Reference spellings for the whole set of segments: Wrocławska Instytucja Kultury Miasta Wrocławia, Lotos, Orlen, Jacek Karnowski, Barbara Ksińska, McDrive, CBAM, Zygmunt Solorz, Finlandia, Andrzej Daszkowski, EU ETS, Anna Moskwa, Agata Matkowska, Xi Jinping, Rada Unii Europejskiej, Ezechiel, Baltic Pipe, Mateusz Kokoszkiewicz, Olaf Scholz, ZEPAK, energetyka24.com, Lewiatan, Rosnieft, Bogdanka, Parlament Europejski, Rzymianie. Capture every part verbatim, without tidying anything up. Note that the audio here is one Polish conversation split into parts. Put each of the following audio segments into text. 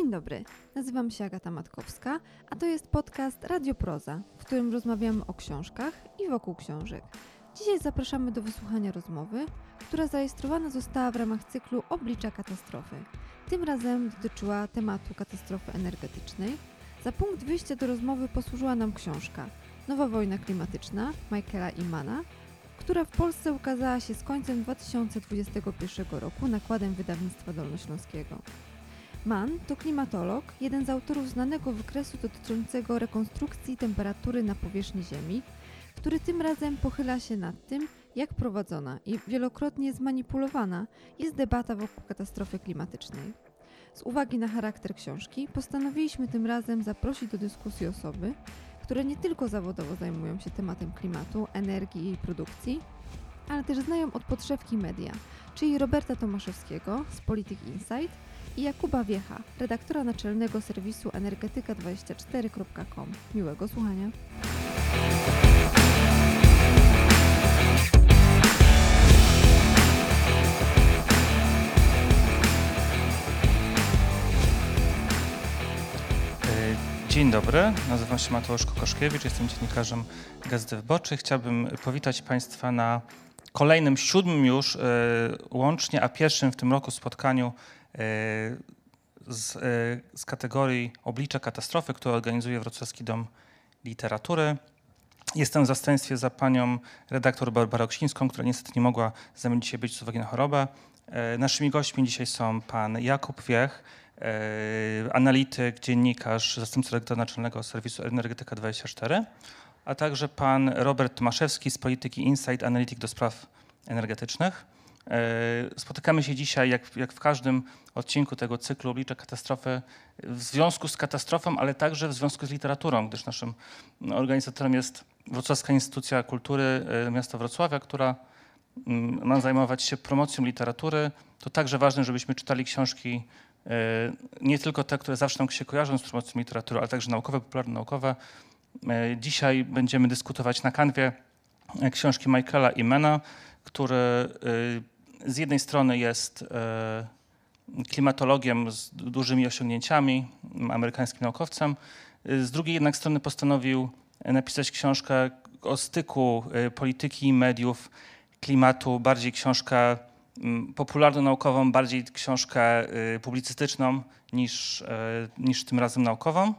Dzień dobry, nazywam się Agata Matkowska, a to jest podcast Radio Proza, w którym rozmawiamy o książkach i wokół książek. Dzisiaj zapraszamy do wysłuchania rozmowy, która zarejestrowana została w ramach cyklu Oblicza Katastrofy. Tym razem dotyczyła tematu katastrofy energetycznej. Za punkt wyjścia do rozmowy posłużyła nam książka Nowa wojna klimatyczna Michaela Manna, która w Polsce ukazała się z końcem dwa tysiące dwudziestego pierwszego roku nakładem wydawnictwa dolnośląskiego. Mann to klimatolog, jeden z autorów znanego wykresu dotyczącego rekonstrukcji temperatury na powierzchni Ziemi, który tym razem pochyla się nad tym, jak prowadzona i wielokrotnie zmanipulowana jest debata wokół katastrofy klimatycznej. Z uwagi na charakter książki postanowiliśmy tym razem zaprosić do dyskusji osoby, które nie tylko zawodowo zajmują się tematem klimatu, energii i jej produkcji, ale też znają od podszewki media, czyli Roberta Tomaszewskiego z Polityki Insight i Jakuba Wiecha, redaktora naczelnego serwisu energetyka dwadzieścia cztery kropka com. Miłego słuchania. Dzień dobry, nazywam się Mateusz Kokoszkiewicz, jestem dziennikarzem Gazety Wyborczej. Chciałbym powitać Państwa na kolejnym, siódmym już y, łącznie, a pierwszym w tym roku spotkaniu y, z, y, z kategorii Oblicza Katastrofy, które organizuje Wrocławski Dom Literatury. Jestem w zastępstwie za panią redaktor Barbarą Ksińską, która niestety nie mogła ze mną dzisiaj być z uwagi na chorobę. Y, naszymi gośćmi dzisiaj są pan Jakub Wiech, analityk, dziennikarz, zastępca redaktora naczelnego serwisu energetyka dwadzieścia cztery, a także pan Robert Tomaszewski z Polityki Insight, analityk do spraw energetycznych. Spotykamy się dzisiaj, jak, jak w każdym odcinku tego cyklu Oblicza Katastrofy, w związku z katastrofą, ale także w związku z literaturą, gdyż naszym organizatorem jest Wrocławska Instytucja Kultury Miasta Wrocławia, która ma zajmować się promocją literatury. To także ważne, żebyśmy czytali książki, nie tylko te, które zawsze nam się kojarzą z promocją literatury, ale także naukowe, popularno-naukowe. Dzisiaj będziemy dyskutować na kanwie książki Michaela Manna, który z jednej strony jest klimatologiem z dużymi osiągnięciami, amerykańskim naukowcem, z drugiej jednak strony postanowił napisać książkę o styku polityki, mediów, klimatu, bardziej książkę popularno-naukową, bardziej książkę publicystyczną niż, niż tym razem naukową.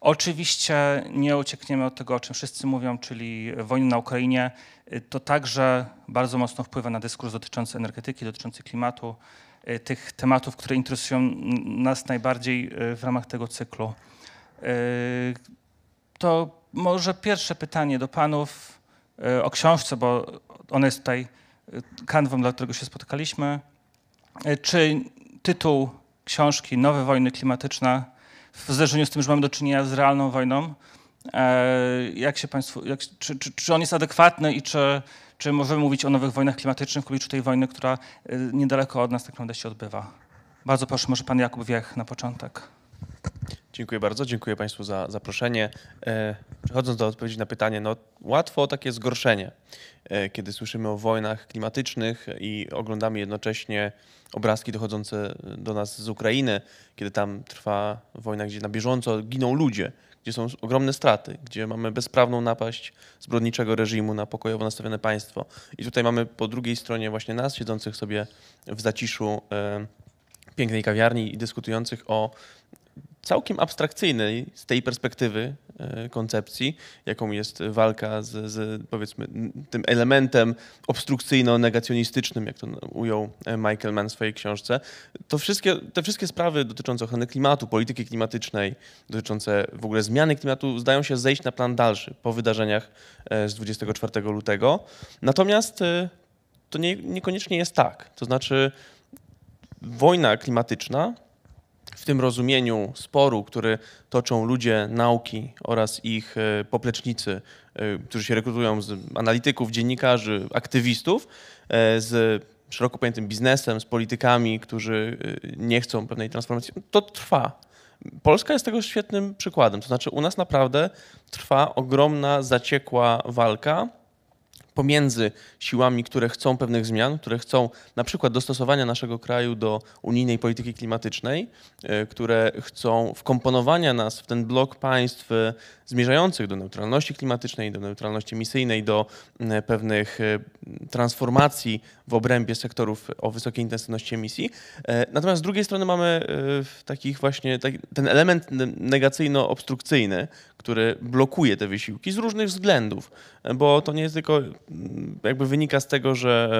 Oczywiście nie uciekniemy od tego, o czym wszyscy mówią, czyli wojna na Ukrainie. To także bardzo mocno wpływa na dyskurs dotyczący energetyki, dotyczący klimatu, tych tematów, które interesują nas najbardziej w ramach tego cyklu. To może pierwsze pytanie do panów o książce, bo ona jest tutaj kanwą, dla którego się spotkaliśmy. Czy tytuł książki Nowe wojny klimatyczne, w zderzeniu z tym, że mamy do czynienia z realną wojną, jak się państwu, jak, czy, czy, czy on jest adekwatny i czy, czy możemy mówić o nowych wojnach klimatycznych w obliczu tej wojny, która niedaleko od nas tak naprawdę się odbywa? Bardzo proszę, może pan Jakub Wiech na początek. Dziękuję bardzo, dziękuję państwu za zaproszenie. Przechodząc do odpowiedzi na pytanie, no łatwo o takie zgorszenie, kiedy słyszymy o wojnach klimatycznych i oglądamy jednocześnie obrazki dochodzące do nas z Ukrainy, kiedy tam trwa wojna, gdzie na bieżąco giną ludzie, gdzie są ogromne straty, gdzie mamy bezprawną napaść zbrodniczego reżimu na pokojowo nastawione państwo. I tutaj mamy po drugiej stronie właśnie nas, siedzących sobie w zaciszu pięknej kawiarni i dyskutujących o całkiem abstrakcyjnej z tej perspektywy koncepcji, jaką jest walka z, z powiedzmy tym elementem obstrukcyjno-negacjonistycznym, jak to ujął Michael Mann w swojej książce. To wszystkie, te wszystkie sprawy dotyczące ochrony klimatu, polityki klimatycznej, dotyczące w ogóle zmiany klimatu zdają się zejść na plan dalszy po wydarzeniach z dwudziestego czwartego lutego. Natomiast to nie, niekoniecznie jest tak. To znaczy wojna klimatyczna w tym rozumieniu sporu, który toczą ludzie nauki oraz ich poplecznicy, którzy się rekrutują z analityków, dziennikarzy, aktywistów, z szeroko pojętym biznesem, z politykami, którzy nie chcą pewnej transformacji, to trwa. Polska jest tego świetnym przykładem. To znaczy u nas naprawdę trwa ogromna, zaciekła walka pomiędzy siłami, które chcą pewnych zmian, które chcą na przykład dostosowania naszego kraju do unijnej polityki klimatycznej, które chcą wkomponowania nas w ten blok państw zmierzających do neutralności klimatycznej, do neutralności emisyjnej, do pewnych transformacji w obrębie sektorów o wysokiej intensywności emisji. Natomiast z drugiej strony mamy takich właśnie ten element negacyjno-obstrukcyjny, który blokuje te wysiłki z różnych względów, bo to nie jest tylko, jakby wynika z tego, że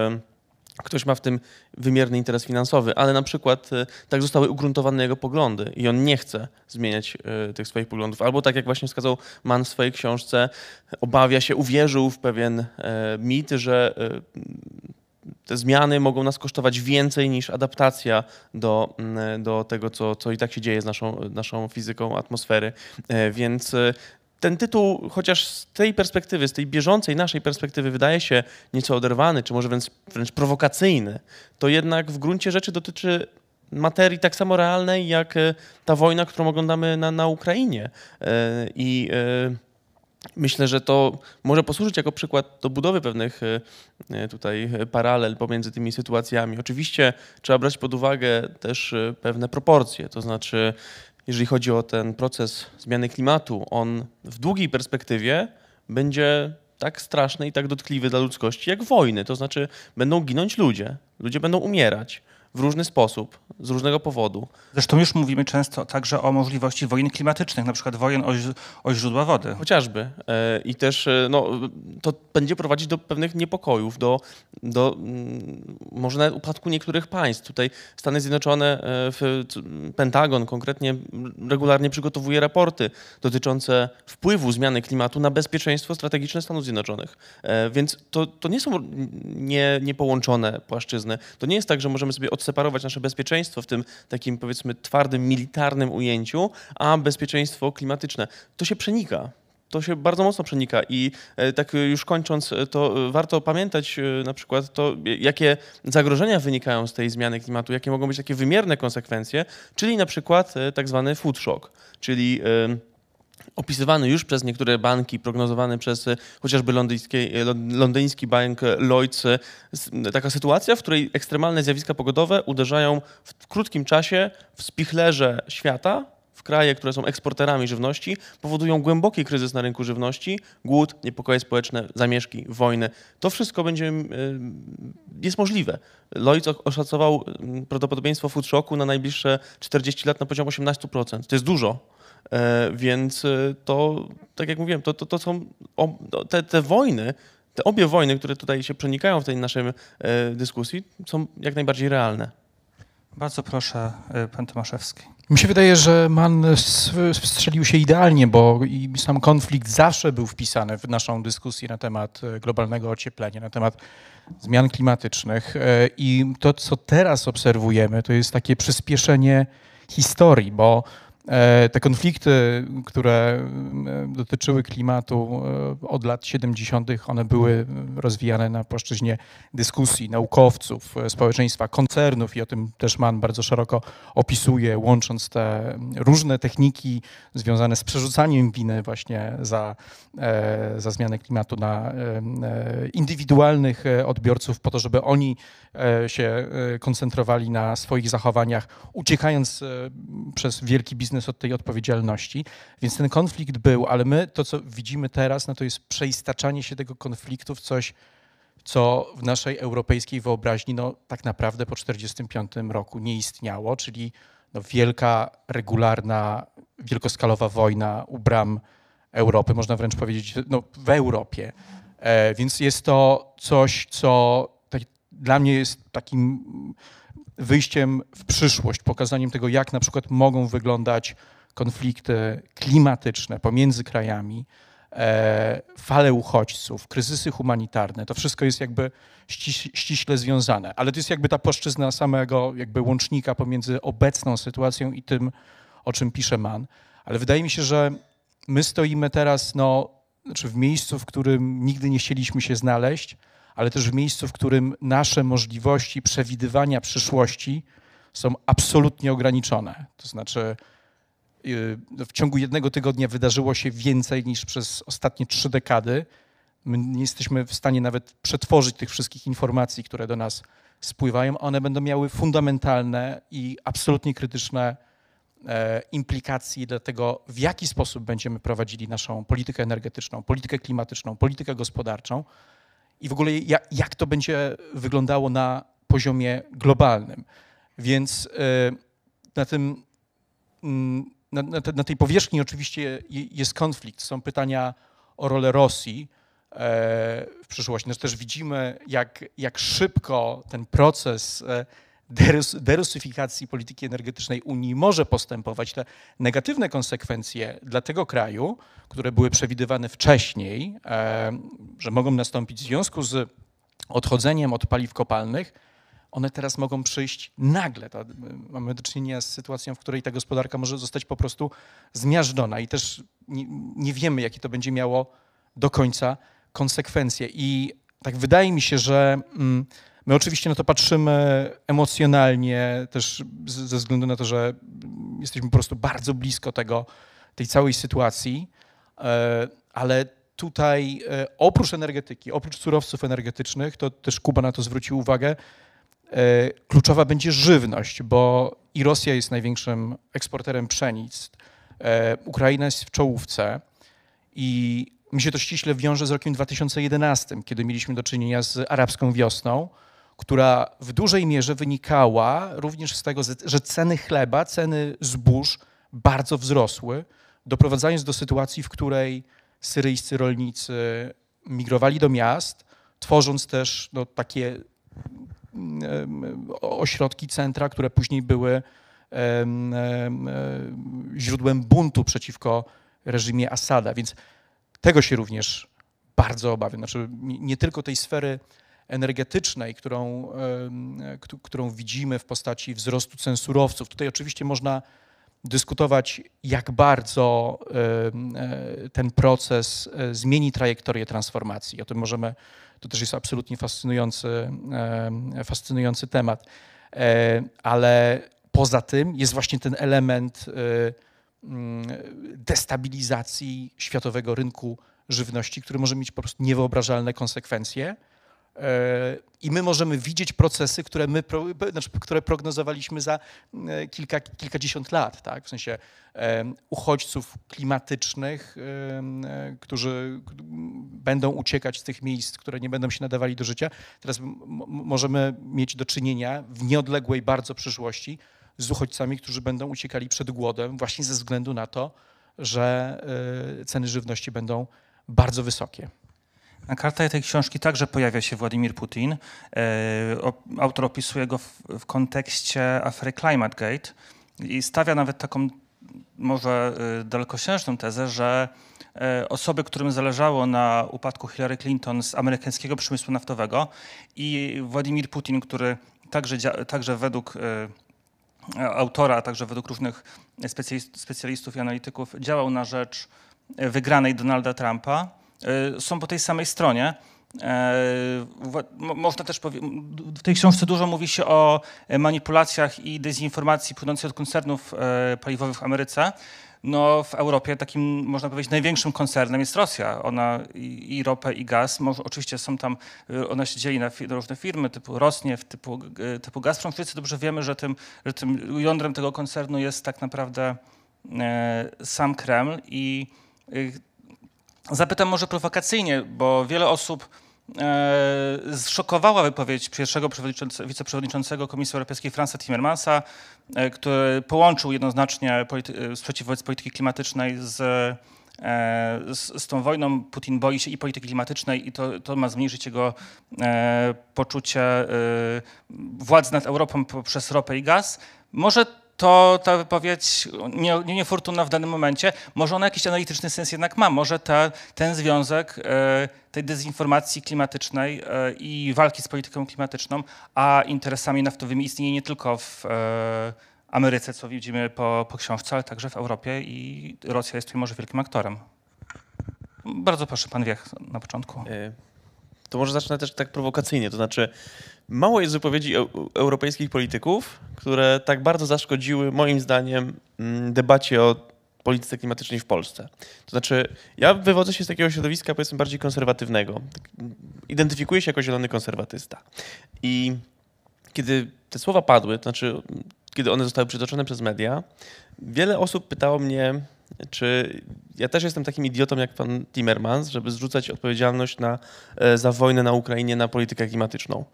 ktoś ma w tym wymierny interes finansowy, ale na przykład tak zostały ugruntowane jego poglądy i on nie chce zmieniać tych swoich poglądów. Albo tak jak właśnie wskazał Mann w swojej książce, obawia się, uwierzył w pewien mit, że te zmiany mogą nas kosztować więcej niż adaptacja do, do tego, co, co i tak się dzieje z naszą, naszą fizyką atmosfery. Więc ten tytuł, chociaż z tej perspektywy, z tej bieżącej naszej perspektywy wydaje się nieco oderwany, czy może wręcz, wręcz prowokacyjny, to jednak w gruncie rzeczy dotyczy materii tak samo realnej, jak ta wojna, którą oglądamy na, na Ukrainie. I myślę, że to może posłużyć jako przykład do budowy pewnych tutaj paralel pomiędzy tymi sytuacjami. Oczywiście trzeba brać pod uwagę też pewne proporcje, to znaczy jeżeli chodzi o ten proces zmiany klimatu, on w długiej perspektywie będzie tak straszny i tak dotkliwy dla ludzkości jak wojny, to znaczy będą ginąć ludzie, ludzie będą umierać w różny sposób, z różnego powodu. Zresztą już mówimy często także o możliwości wojen klimatycznych, na przykład wojen o, o źródła wody. Chociażby. I też no, to będzie prowadzić do pewnych niepokojów, do, do może nawet upadku niektórych państw. Tutaj Stany Zjednoczone, w Pentagon konkretnie regularnie przygotowuje raporty dotyczące wpływu zmiany klimatu na bezpieczeństwo strategiczne Stanów Zjednoczonych. Więc to, to nie są nie, niepołączone płaszczyzny. To nie jest tak, że możemy sobie od separować nasze bezpieczeństwo w tym takim, powiedzmy, twardym, militarnym ujęciu, a bezpieczeństwo klimatyczne. To się przenika. To się bardzo mocno przenika i tak już kończąc, to warto pamiętać na przykład to, jakie zagrożenia wynikają z tej zmiany klimatu, jakie mogą być takie wymierne konsekwencje, czyli na przykład tak zwany food shock, czyli opisywany już przez niektóre banki, prognozowany przez chociażby londyński, londyński bank Lloyd's, taka sytuacja, w której ekstremalne zjawiska pogodowe uderzają w krótkim czasie w spichlerze świata, w kraje, które są eksporterami żywności, powodują głęboki kryzys na rynku żywności, głód, niepokoje społeczne, zamieszki, wojny. To wszystko będzie, jest możliwe. Lloyd's oszacował prawdopodobieństwo food shocku na najbliższe czterdzieści lat na poziom osiemnaście procent. To jest dużo. Więc to, tak jak mówiłem, to, to, to są te, te wojny, te obie wojny, które tutaj się przenikają w tej naszej dyskusji, są jak najbardziej realne. Bardzo proszę, pan Tomaszewski. Mi się wydaje, że Mann strzelił się idealnie, bo i sam konflikt zawsze był wpisany w naszą dyskusję na temat globalnego ocieplenia, na temat zmian klimatycznych. I to, co teraz obserwujemy, to jest takie przyspieszenie historii, bo te konflikty, które dotyczyły klimatu od lat siedemdziesiątych, one były rozwijane na płaszczyźnie dyskusji naukowców, społeczeństwa, koncernów i o tym też Mann bardzo szeroko opisuje, łącząc te różne techniki związane z przerzucaniem winy właśnie za, za zmianę klimatu na indywidualnych odbiorców po to, żeby oni się koncentrowali na swoich zachowaniach, uciekając przez wielki biznes od tej odpowiedzialności, więc ten konflikt był, ale my to, co widzimy teraz, no to jest przeistaczanie się tego konfliktu w coś, co w naszej europejskiej wyobraźni no, tak naprawdę po czterdziestym piątym roku nie istniało, czyli no, wielka, regularna, wielkoskalowa wojna u bram Europy, można wręcz powiedzieć no, w Europie, e, więc jest to coś, co tak, dla mnie jest takim wyjściem w przyszłość, pokazaniem tego, jak na przykład mogą wyglądać konflikty klimatyczne pomiędzy krajami, e, fale uchodźców, kryzysy humanitarne. To wszystko jest jakby ściś, ściśle związane, ale to jest jakby ta płaszczyzna samego jakby łącznika pomiędzy obecną sytuacją i tym, o czym pisze Mann. Ale wydaje mi się, że my stoimy teraz no, znaczy w miejscu, w którym nigdy nie chcieliśmy się znaleźć, ale też w miejscu, w którym nasze możliwości przewidywania przyszłości są absolutnie ograniczone. To znaczy w ciągu jednego tygodnia wydarzyło się więcej niż przez ostatnie trzy dekady. My nie jesteśmy w stanie nawet przetworzyć tych wszystkich informacji, które do nas spływają. One będą miały fundamentalne i absolutnie krytyczne implikacje dla tego, w jaki sposób będziemy prowadzili naszą politykę energetyczną, politykę klimatyczną, politykę gospodarczą i w ogóle jak to będzie wyglądało na poziomie globalnym. Więc na tym, na, na tej powierzchni oczywiście jest konflikt. Są pytania o rolę Rosji w przyszłości. No też widzimy, jak, jak szybko ten proces derusyfikacji polityki energetycznej Unii może postępować. Te negatywne konsekwencje dla tego kraju, które były przewidywane wcześniej, że mogą nastąpić w związku z odchodzeniem od paliw kopalnych, one teraz mogą przyjść nagle. To, mamy do czynienia z sytuacją, w której ta gospodarka może zostać po prostu zmiażdżona i też nie, nie wiemy, jakie to będzie miało do końca konsekwencje. I tak wydaje mi się, że my oczywiście na to patrzymy emocjonalnie, też ze względu na to, że jesteśmy po prostu bardzo blisko tego, tej całej sytuacji, ale tutaj oprócz energetyki, oprócz surowców energetycznych, to też Kuba na to zwrócił uwagę, kluczowa będzie żywność, bo i Rosja jest największym eksporterem pszenic, Ukraina jest w czołówce i mi się to ściśle wiąże z rokiem dwa tysiące jedenastym, kiedy mieliśmy do czynienia z arabską wiosną, która w dużej mierze wynikała również z tego, że ceny chleba, ceny zbóż bardzo wzrosły, doprowadzając do sytuacji, w której syryjscy rolnicy migrowali do miast, tworząc też no, takie ośrodki, centra, które później były źródłem buntu przeciwko reżimie Asada. Więc tego się również bardzo obawiam. Znaczy, nie tylko tej sfery energetycznej, którą, którą widzimy w postaci wzrostu cen surowców. Tutaj oczywiście można dyskutować, jak bardzo ten proces zmieni trajektorię transformacji. O tym możemy, to też jest absolutnie fascynujący, fascynujący temat. Ale poza tym jest właśnie ten element destabilizacji światowego rynku żywności, który może mieć po prostu niewyobrażalne konsekwencje. I my możemy widzieć procesy, które my, znaczy, które prognozowaliśmy za kilka, kilkadziesiąt lat, tak? W sensie uchodźców klimatycznych, którzy będą uciekać z tych miejsc, które nie będą się nadawali do życia. Teraz m- możemy mieć do czynienia w nieodległej bardzo przyszłości z uchodźcami, którzy będą uciekali przed głodem właśnie ze względu na to, że ceny żywności będą bardzo wysokie. Na kartach tej książki także pojawia się Władimir Putin. Autor opisuje go w kontekście afery ClimateGate i stawia nawet taką może dalekosiężną tezę, że osoby, którym zależało na upadku Hillary Clinton z amerykańskiego przemysłu naftowego i Władimir Putin, który także, także według autora, a także według różnych specjalistów i analityków działał na rzecz wygranej Donalda Trumpa, są po tej samej stronie. Można też powie- w tej książce dużo mówi się o manipulacjach i dezinformacji płynącej od koncernów paliwowych w Ameryce. No w Europie takim, można powiedzieć, największym koncernem jest Rosja. Ona i, i ropę, i gaz. Może, oczywiście są tam, ona się dzieli na, fi- na różne firmy typu Rosnieft, typu, typu Gazprom. Wszyscy dobrze wiemy, że tym, że tym jądrem tego koncernu jest tak naprawdę e, sam Kreml. I e, zapytam może prowokacyjnie, bo wiele osób e, zszokowała wypowiedź pierwszego przewodniczącego, wiceprzewodniczącego Komisji Europejskiej Fransa Timmermansa, który połączył jednoznacznie polity- sprzeciw wobec polityki klimatycznej z, e, z, z tą wojną. Putin boi się i polityki klimatycznej i to, to ma zmniejszyć jego e, poczucie e, władzy nad Europą poprzez ropę i gaz. Może to ta wypowiedź nie, nie, niefortunna w danym momencie, może ona jakiś analityczny sens jednak ma. Może ta, ten związek e, tej dezinformacji klimatycznej e, i walki z polityką klimatyczną, a interesami naftowymi istnieje nie tylko w e, Ameryce, co widzimy po, po książce, ale także w Europie i Rosja jest tu może wielkim aktorem. Bardzo proszę, pan Wiech na początku. To może zacznę też tak prowokacyjnie, to znaczy mało jest wypowiedzi eu- europejskich polityków, które tak bardzo zaszkodziły moim zdaniem debacie o polityce klimatycznej w Polsce. To znaczy, ja wywodzę się z takiego środowiska, powiedzmy, bardziej konserwatywnego. Identyfikuję się jako zielony konserwatysta. I kiedy te słowa padły, to znaczy, kiedy one zostały przytoczone przez media, wiele osób pytało mnie, czy ja też jestem takim idiotą jak pan Timmermans, żeby zrzucać odpowiedzialność na, za wojnę na Ukrainie na politykę klimatyczną.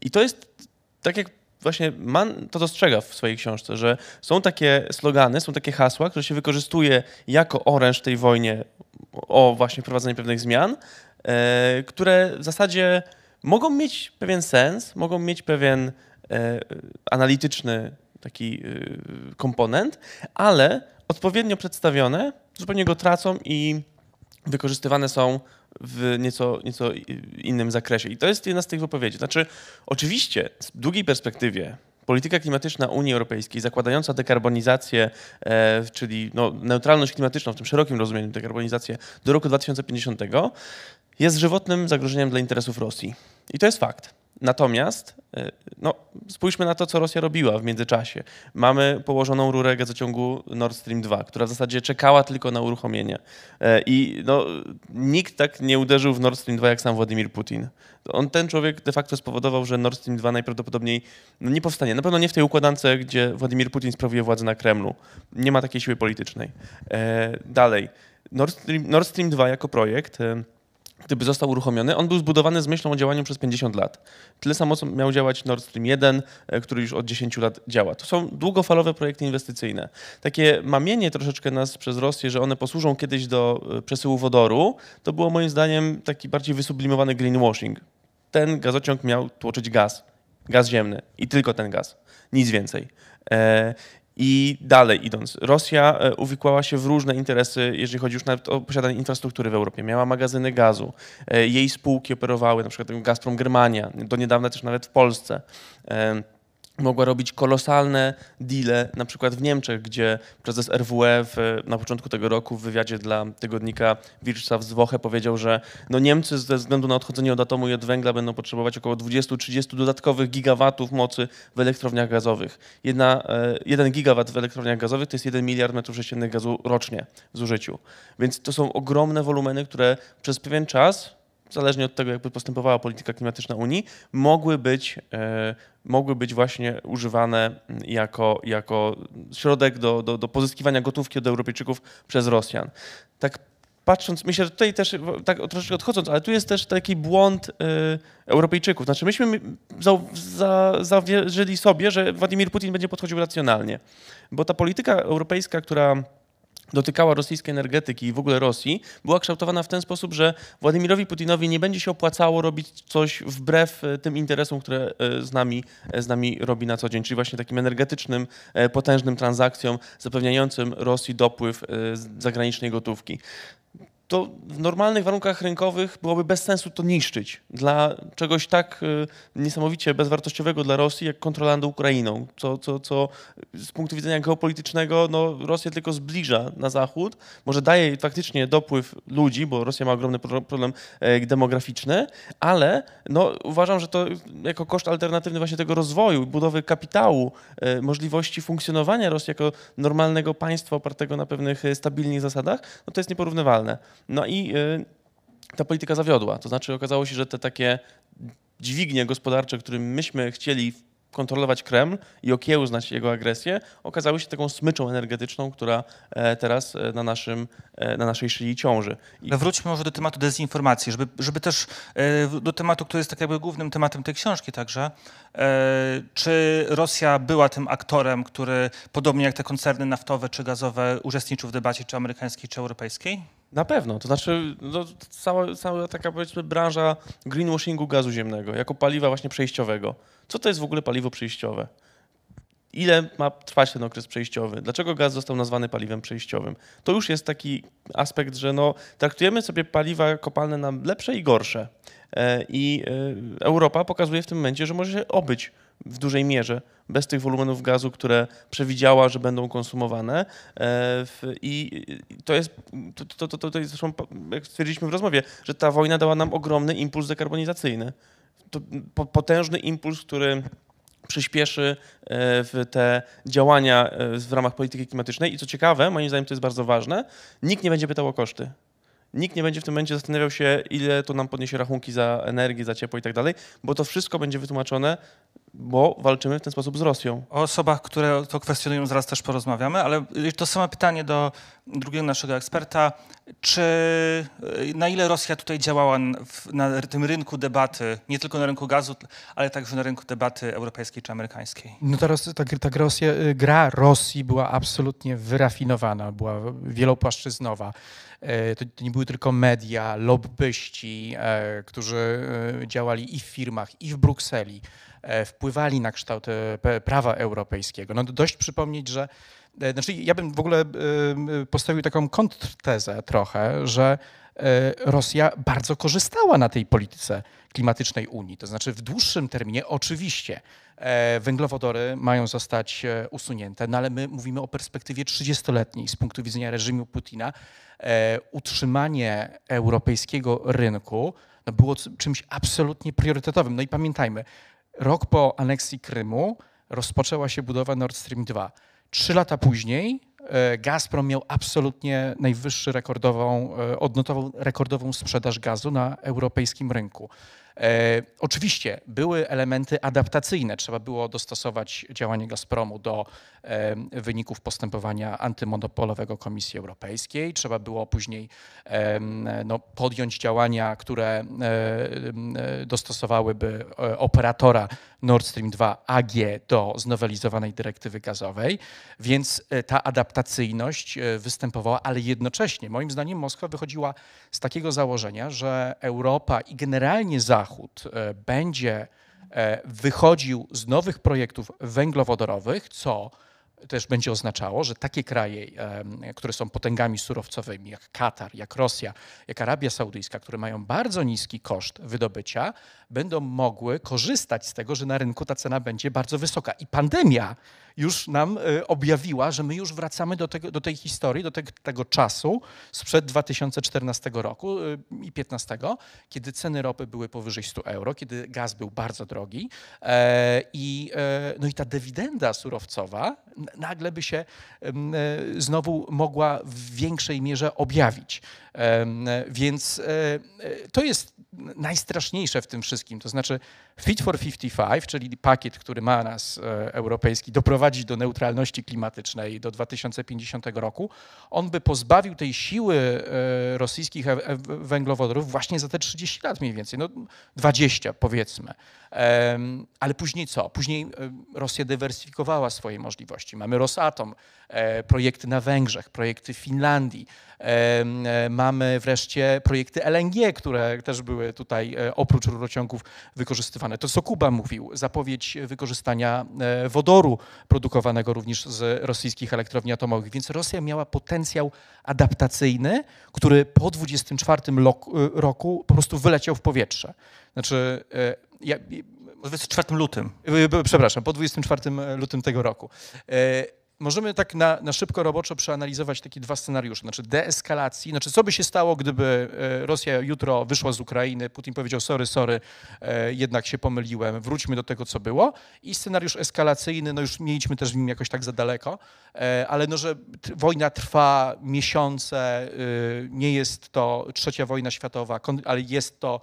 I to jest tak, jak właśnie Mann to dostrzega w swojej książce, że są takie slogany, są takie hasła, które się wykorzystuje jako oręż w tej wojnie o właśnie wprowadzenie pewnych zmian, e, które w zasadzie mogą mieć pewien sens, mogą mieć pewien e, analityczny taki e, komponent, ale odpowiednio przedstawione zupełnie go tracą i wykorzystywane są w nieco, nieco innym zakresie. I to jest jedna z tych wypowiedzi. Znaczy, oczywiście w długiej perspektywie polityka klimatyczna Unii Europejskiej zakładająca dekarbonizację, e, czyli no, neutralność klimatyczną w tym szerokim rozumieniu, dekarbonizację do roku dwa tysiące pięćdziesiątego jest żywotnym zagrożeniem dla interesów Rosji. I to jest fakt. Natomiast no, spójrzmy na to, co Rosja robiła w międzyczasie. Mamy położoną rurę gazociągu Nord Stream dwa, która w zasadzie czekała tylko na uruchomienie. I no, nikt tak nie uderzył w Nord Stream dwa jak sam Władimir Putin. On, ten człowiek de facto spowodował, że Nord Stream dwa najprawdopodobniej no, nie powstanie. Na pewno nie w tej układance, gdzie Władimir Putin sprawuje władzę na Kremlu. Nie ma takiej siły politycznej. E, dalej, Nord Stream, Nord Stream dwa jako projekt, e, gdyby został uruchomiony, on był zbudowany z myślą o działaniu przez pięćdziesiąt lat. Tyle samo, co miał działać Nord Stream jeden, który już od dziesięciu lat działa. To są długofalowe projekty inwestycyjne. Takie mamienie troszeczkę nas przez Rosję, że one posłużą kiedyś do przesyłu wodoru, to było moim zdaniem taki bardziej wysublimowany greenwashing. Ten gazociąg miał tłoczyć gaz, gaz ziemny i tylko ten gaz, nic więcej. E I dalej idąc, Rosja uwikłała się w różne interesy, jeżeli chodzi już nawet o posiadanie infrastruktury w Europie. Miała magazyny gazu, jej spółki operowały, na przykład Gazprom Germania, do niedawna też nawet w Polsce. Mogła robić kolosalne deale, na przykład w Niemczech, gdzie prezes R W E w, na początku tego roku w wywiadzie dla tygodnika Wirtschaftswoche powiedział, że no Niemcy ze względu na odchodzenie od atomu i od węgla będą potrzebować około dwudziestu do trzydziestu dodatkowych gigawatów mocy w elektrowniach gazowych. Jedna, jeden gigawat w elektrowniach gazowych to jest jeden miliard metrów sześciennych gazu rocznie w zużyciu. Więc to są ogromne wolumeny, które przez pewien czas, zależnie od tego, jakby postępowała polityka klimatyczna Unii, mogły być, e, mogły być właśnie używane jako, jako środek do, do, do pozyskiwania gotówki od Europejczyków przez Rosjan. Tak patrząc, myślę, że tutaj też, tak troszeczkę odchodząc, ale tu jest też taki błąd y, Europejczyków. Znaczy myśmy za, za, zawierzyli sobie, że Władimir Putin będzie podchodził racjonalnie, bo ta polityka europejska, która dotykała rosyjskiej energetyki i w ogóle Rosji, była kształtowana w ten sposób, że Władimirowi Putinowi nie będzie się opłacało robić coś wbrew tym interesom, które z nami, z nami robi na co dzień, czyli właśnie takim energetycznym, potężnym transakcjom zapewniającym Rosji dopływ zagranicznej gotówki. To w normalnych warunkach rynkowych byłoby bez sensu to niszczyć dla czegoś tak niesamowicie bezwartościowego dla Rosji, jak kontrola nad Ukrainą, co, co, co z punktu widzenia geopolitycznego no, Rosję tylko zbliża na zachód, może daje faktycznie dopływ ludzi, bo Rosja ma ogromny problem demograficzny, ale no, uważam, że to jako koszt alternatywny właśnie tego rozwoju, budowy kapitału, możliwości funkcjonowania Rosji jako normalnego państwa opartego na pewnych stabilnych zasadach, no, to jest nieporównywalne. No i y, ta polityka zawiodła. To znaczy okazało się, że te takie dźwignie gospodarcze, którym myśmy chcieli kontrolować Kreml i okiełznać jego agresję, okazały się taką smyczą energetyczną, która e, teraz e, na, naszym, e, na naszej szyi ciąży. I... Wróćmy może do tematu dezinformacji, żeby, żeby też e, do tematu, który jest tak jakby głównym tematem tej książki także. E, czy Rosja była tym aktorem, który podobnie jak te koncerny naftowe czy gazowe uczestniczył w debacie czy amerykańskiej, czy europejskiej? Na pewno, to znaczy no, cała, cała taka, powiedzmy, branża greenwashingu gazu ziemnego jako paliwa właśnie przejściowego. Co to jest w ogóle paliwo przejściowe? Ile ma trwać ten okres przejściowy? Dlaczego gaz został nazwany paliwem przejściowym? To już jest taki aspekt, że no, traktujemy sobie paliwa kopalne na lepsze i gorsze. I Europa pokazuje w tym momencie, że może się obyć w dużej mierze bez tych wolumenów gazu, które przewidziała, że będą konsumowane. I to jest, to, to, to, to jest, zresztą jak stwierdziliśmy w rozmowie, że ta wojna dała nam ogromny impuls dekarbonizacyjny. To potężny impuls, który przyspieszy w te działania w ramach polityki klimatycznej. I co ciekawe, moim zdaniem to jest bardzo ważne, nikt nie będzie pytał o koszty. Nikt nie będzie w tym momencie zastanawiał się, ile to nam podniesie rachunki za energię, za ciepło i tak dalej, bo to wszystko będzie wytłumaczone, bo walczymy w ten sposób z Rosją. O osobach, które to kwestionują, zaraz też porozmawiamy, ale to samo pytanie do drugiego naszego eksperta. Czy na ile Rosja tutaj działała w, na tym rynku debaty, nie tylko na rynku gazu, ale także na rynku debaty europejskiej czy amerykańskiej? No ta, ta, ta Rosja, gra Rosji była absolutnie wyrafinowana, była wielopłaszczyznowa. To nie były tylko media, lobbyści, którzy działali i w firmach, i w Brukseli, wpływali na kształt prawa europejskiego. No dość przypomnieć, że... Znaczy ja bym w ogóle postawił taką kontrtezę trochę, że Rosja bardzo korzystała na tej polityce klimatycznej Unii. To znaczy w dłuższym terminie oczywiście węglowodory mają zostać usunięte, no ale my mówimy o perspektywie trzydziestoletniej z punktu widzenia reżimu Putina. Utrzymanie europejskiego rynku było czymś absolutnie priorytetowym. No i pamiętajmy, rok po aneksji Krymu rozpoczęła się budowa Nord Stream dwa. Trzy lata później Gazprom miał absolutnie najwyższy rekordową, odnotował rekordową sprzedaż gazu na europejskim rynku. E, oczywiście były elementy adaptacyjne, trzeba było dostosować działanie Gazpromu do e, wyników postępowania antymonopolowego Komisji Europejskiej, trzeba było później e, no, podjąć działania, które e, dostosowałyby operatora Nord Stream dwa A G do znowelizowanej dyrektywy gazowej, więc ta adaptacyjność występowała, ale jednocześnie moim zdaniem Moskwa wychodziła z takiego założenia, że Europa i generalnie Zachód będzie wychodził z nowych projektów węglowodorowych, co też będzie oznaczało, że takie kraje, które są potęgami surowcowymi, jak Katar, jak Rosja, jak Arabia Saudyjska, które mają bardzo niski koszt wydobycia, będą mogły korzystać z tego, że na rynku ta cena będzie bardzo wysoka. I pandemia już nam objawiła, że my już wracamy do, tego, do tej historii, do te, tego czasu sprzed dwa tysiące czternastego roku i dwa tysiące piętnastego, kiedy ceny ropy były powyżej stu euro, kiedy gaz był bardzo drogi i, no i ta dywidenda surowcowa nagle by się znowu mogła w większej mierze objawić. Więc to jest najstraszniejsze w tym wszystkim. To znaczy Fit for pięćdziesiąt pięć, czyli pakiet, który ma nas europejski doprowadzić do neutralności klimatycznej do dwa tysiące pięćdziesiątego roku, on by pozbawił tej siły rosyjskich węglowodorów właśnie za te trzydzieści lat mniej więcej, no dwadzieścia powiedzmy. Ale później co? Później Rosja dywersyfikowała swoje możliwości. Mamy Rosatom, projekty na Węgrzech, projekty w Finlandii, mamy wreszcie projekty L N G, które też były tutaj oprócz rurociągów wykorzystywane. To, co Kuba mówił, zapowiedź wykorzystania wodoru produkowanego również z rosyjskich elektrowni atomowych. Więc Rosja miała potencjał adaptacyjny, który po dwudziestym czwartym roku po prostu wyleciał w powietrze. Znaczy... Ja, dwudziestego czwartego lutego. Przepraszam, po dwudziestego czwartego lutego tego roku. Możemy tak na, na szybko roboczo przeanalizować takie dwa scenariusze, znaczy deeskalacji, znaczy co by się stało, gdyby Rosja jutro wyszła z Ukrainy, Putin powiedział sorry, sorry, jednak się pomyliłem, wróćmy do tego, co było, i scenariusz eskalacyjny, no już nie idźmy też w nim jakoś tak za daleko, ale no, że wojna trwa miesiące, nie jest to trzecia wojna światowa, ale jest to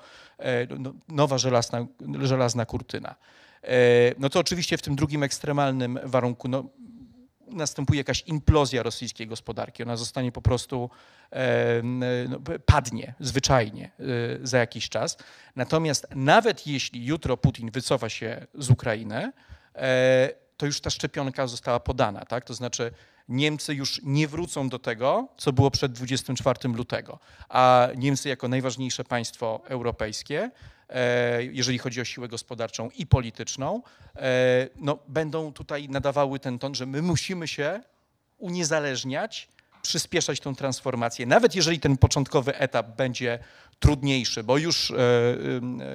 nowa żelazna, żelazna kurtyna. No to oczywiście w tym drugim ekstremalnym warunku, no, następuje jakaś implozja rosyjskiej gospodarki. Ona zostanie po prostu, no, padnie zwyczajnie za jakiś czas. Natomiast nawet jeśli jutro Putin wycofa się z Ukrainy, to już ta szczepionka została podana, tak? To znaczy Niemcy już nie wrócą do tego, co było przed dwudziestym czwartym lutego, a Niemcy jako najważniejsze państwo europejskie, jeżeli chodzi o siłę gospodarczą i polityczną, no, będą tutaj nadawały ten ton, że my musimy się uniezależniać, przyspieszać tą transformację, nawet jeżeli ten początkowy etap będzie trudniejszy, bo już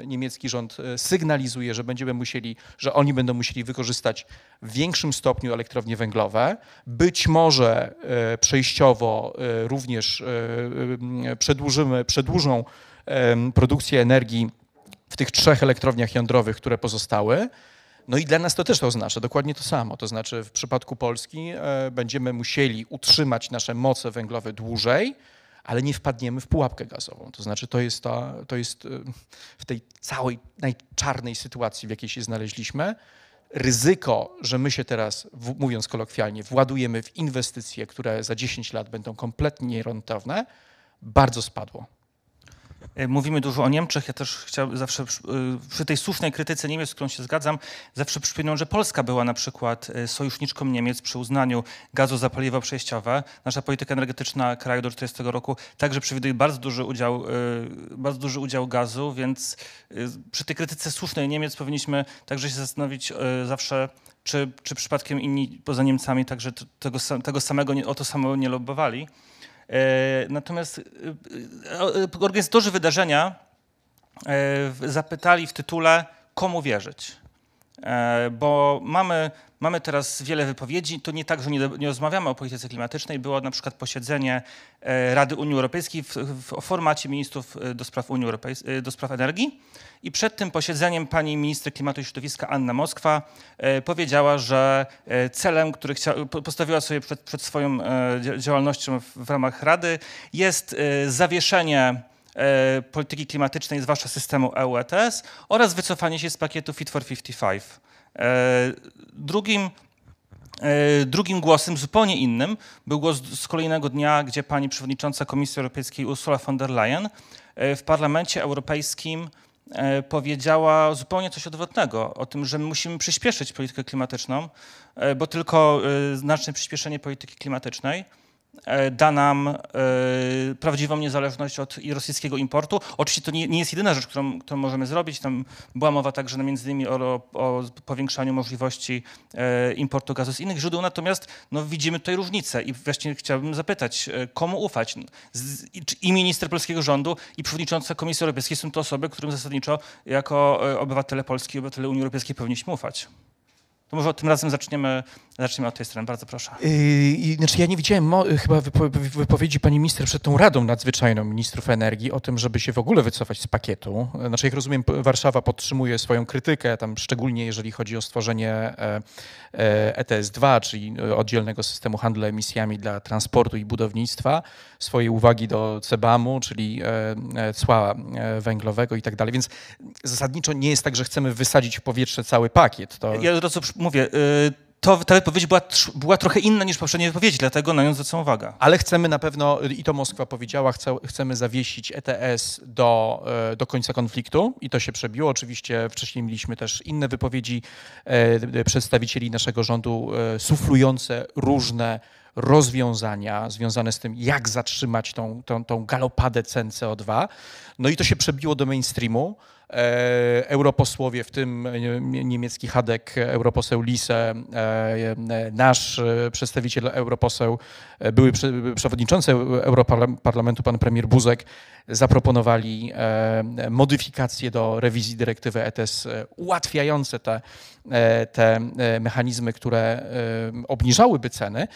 niemiecki rząd sygnalizuje, że będziemy musieli, że oni będą musieli wykorzystać w większym stopniu elektrownie węglowe, być może przejściowo również przedłużymy, przedłużą produkcję energii w tych trzech elektrowniach jądrowych, które pozostały, No i dla nas to też oznacza dokładnie to samo. To znaczy w przypadku Polski będziemy musieli utrzymać nasze moce węglowe dłużej, ale nie wpadniemy w pułapkę gazową. To znaczy to jest, ta, to jest w tej całej najczarnej sytuacji, w jakiej się znaleźliśmy, ryzyko, że my się teraz, mówiąc kolokwialnie, władujemy w inwestycje, które za dziesięć lat będą kompletnie nierentowne, bardzo spadło. Mówimy dużo o Niemczech. Ja też chciałbym zawsze przy tej słusznej krytyce Niemiec, z którą się zgadzam, zawsze przypominam, że Polska była na przykład sojuszniczką Niemiec przy uznaniu gazu za paliwa przejściowe. Nasza polityka energetyczna kraju do czterdziestego roku także przewiduje bardzo duży udział, bardzo duży udział gazu, więc przy tej krytyce słusznej Niemiec powinniśmy także się zastanowić zawsze, czy, czy przypadkiem inni poza Niemcami także tego, tego samego, o to samo nie lobbowali. Natomiast organizatorzy wydarzenia zapytali w tytule, komu wierzyć, bo mamy, mamy teraz wiele wypowiedzi, to nie tak, że nie, nie rozmawiamy o polityce klimatycznej, było na przykład posiedzenie Rady Unii Europejskiej w, w formacie ministrów do spraw, Unii Europejskiej, do spraw energii i przed tym posiedzeniem pani minister klimatu i środowiska Anna Moskwa powiedziała, że celem, który chciała, postawiła sobie przed, przed swoją działalnością w, w ramach Rady jest zawieszenie polityki klimatycznej, zwłaszcza systemu E U E T S oraz wycofanie się z pakietu Fit for pięćdziesiąt pięć. Drugim, drugim głosem, zupełnie innym, był głos z kolejnego dnia, gdzie pani przewodnicząca Komisji Europejskiej Ursula von der Leyen w Parlamencie Europejskim powiedziała zupełnie coś odwrotnego, o tym, że musimy przyspieszyć politykę klimatyczną, bo tylko znaczne przyspieszenie polityki klimatycznej da nam y, prawdziwą niezależność od rosyjskiego importu. Oczywiście to nie, nie jest jedyna rzecz, którą, którą możemy zrobić. Tam była mowa także no, między innymi o, o powiększaniu możliwości y, importu gazu z innych źródeł. Natomiast no, widzimy tutaj różnicę i właśnie chciałbym zapytać, komu ufać? Z, I minister polskiego rządu, i przewodnicząca Komisji Europejskiej są to osoby, którym zasadniczo jako obywatele Polski, obywatele Unii Europejskiej powinniśmy ufać. To może tym razem zaczniemy, zaczniemy od tej strony. Bardzo proszę. Yy, znaczy ja nie widziałem mo- chyba wypowiedzi pani minister przed tą Radą Nadzwyczajną Ministrów Energii o tym, żeby się w ogóle wycofać z pakietu. Znaczy jak rozumiem, Warszawa podtrzymuje swoją krytykę, tam szczególnie jeżeli chodzi o stworzenie E T S dwa, czyli oddzielnego systemu handlu emisjami dla transportu i budownictwa, swoje uwagi do CBAM-u, czyli cła węglowego i tak dalej. Więc zasadniczo nie jest tak, że chcemy wysadzić w powietrze cały pakiet. To... Ja mówię, to, ta wypowiedź była, była trochę inna niż poprzednie wypowiedzi, dlatego na nią zwracam uwagę. Ale chcemy na pewno, i to Moskwa powiedziała, chce, chcemy zawiesić E T S do, do końca konfliktu i to się przebiło. Oczywiście wcześniej mieliśmy też inne wypowiedzi przedstawicieli naszego rządu suflujące różne rozwiązania związane z tym, jak zatrzymać tą, tą, tą galopadę cen C O dwa. No i to się przebiło do mainstreamu. Europosłowie, w tym niemiecki Hadek, europoseł Lise, nasz przedstawiciel europoseł, były przewodniczący Europarlamentu, pan premier Buzek, zaproponowali modyfikacje do rewizji dyrektywy E T S ułatwiające te, te mechanizmy, które obniżałyby ceny,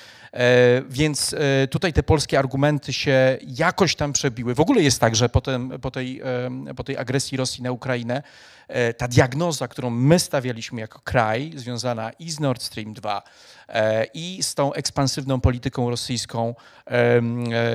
więc tutaj te polskie argumenty się jakoś tam przebiły. W ogóle jest tak, że potem, po, tej, po tej agresji Rosji na Ukrainę Ukrainę. Ta diagnoza, którą my stawialiśmy jako kraj, związana i z Nord Stream dwa, i z tą ekspansywną polityką rosyjską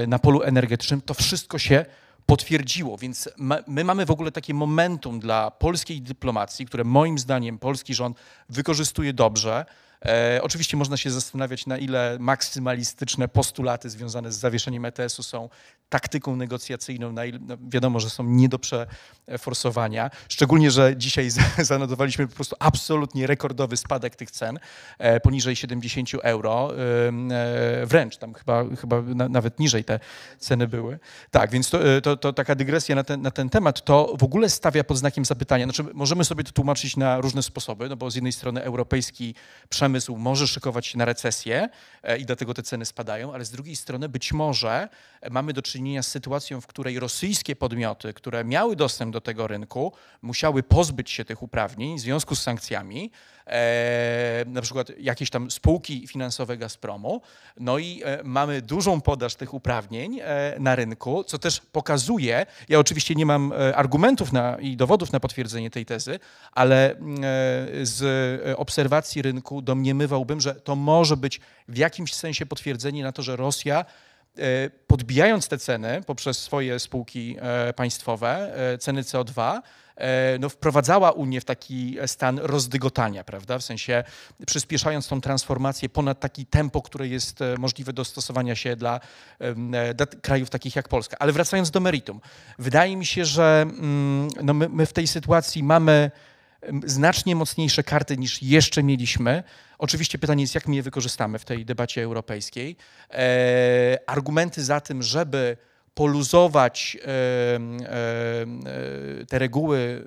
na polu energetycznym, to wszystko się potwierdziło. Więc my mamy w ogóle takie momentum dla polskiej dyplomacji, które moim zdaniem polski rząd wykorzystuje dobrze. E, oczywiście można się zastanawiać, na ile maksymalistyczne postulaty związane z zawieszeniem E T S-u są taktyką negocjacyjną, na ile, no wiadomo, że są nie do przeforsowania. Szczególnie, że dzisiaj zanotowaliśmy po prostu absolutnie rekordowy spadek tych cen, e, poniżej siedemdziesiąt euro, e, wręcz tam chyba, chyba na, nawet niżej te ceny były. Tak, więc to, to, to taka dygresja na ten, na ten temat, to w ogóle stawia pod znakiem zapytania. Znaczy, możemy sobie to tłumaczyć na różne sposoby, no bo z jednej strony europejski przemysł może szykować się na recesję i dlatego te ceny spadają, ale z drugiej strony być może mamy do czynienia z sytuacją, w której rosyjskie podmioty, które miały dostęp do tego rynku, musiały pozbyć się tych uprawnień w związku z sankcjami e, na przykład jakieś tam spółki finansowe Gazpromu. No i e, mamy dużą podaż tych uprawnień e, na rynku, co też pokazuje, ja oczywiście nie mam argumentów na, i dowodów na potwierdzenie tej tezy, ale e, z obserwacji rynku domniemywałbym, że to może być w jakimś sensie potwierdzenie na to, że Rosja podbijając te ceny poprzez swoje spółki państwowe, ceny C O dwa, no wprowadzała Unię w taki stan rozdygotania, prawda? W sensie przyspieszając tą transformację ponad takie tempo, które jest możliwe do stosowania się dla, dla krajów takich jak Polska. Ale wracając do meritum, wydaje mi się, że no my, my w tej sytuacji mamy znacznie mocniejsze karty niż jeszcze mieliśmy. Oczywiście pytanie jest, jak my je wykorzystamy w tej debacie europejskiej. E, argumenty za tym, żeby poluzować e, e, te reguły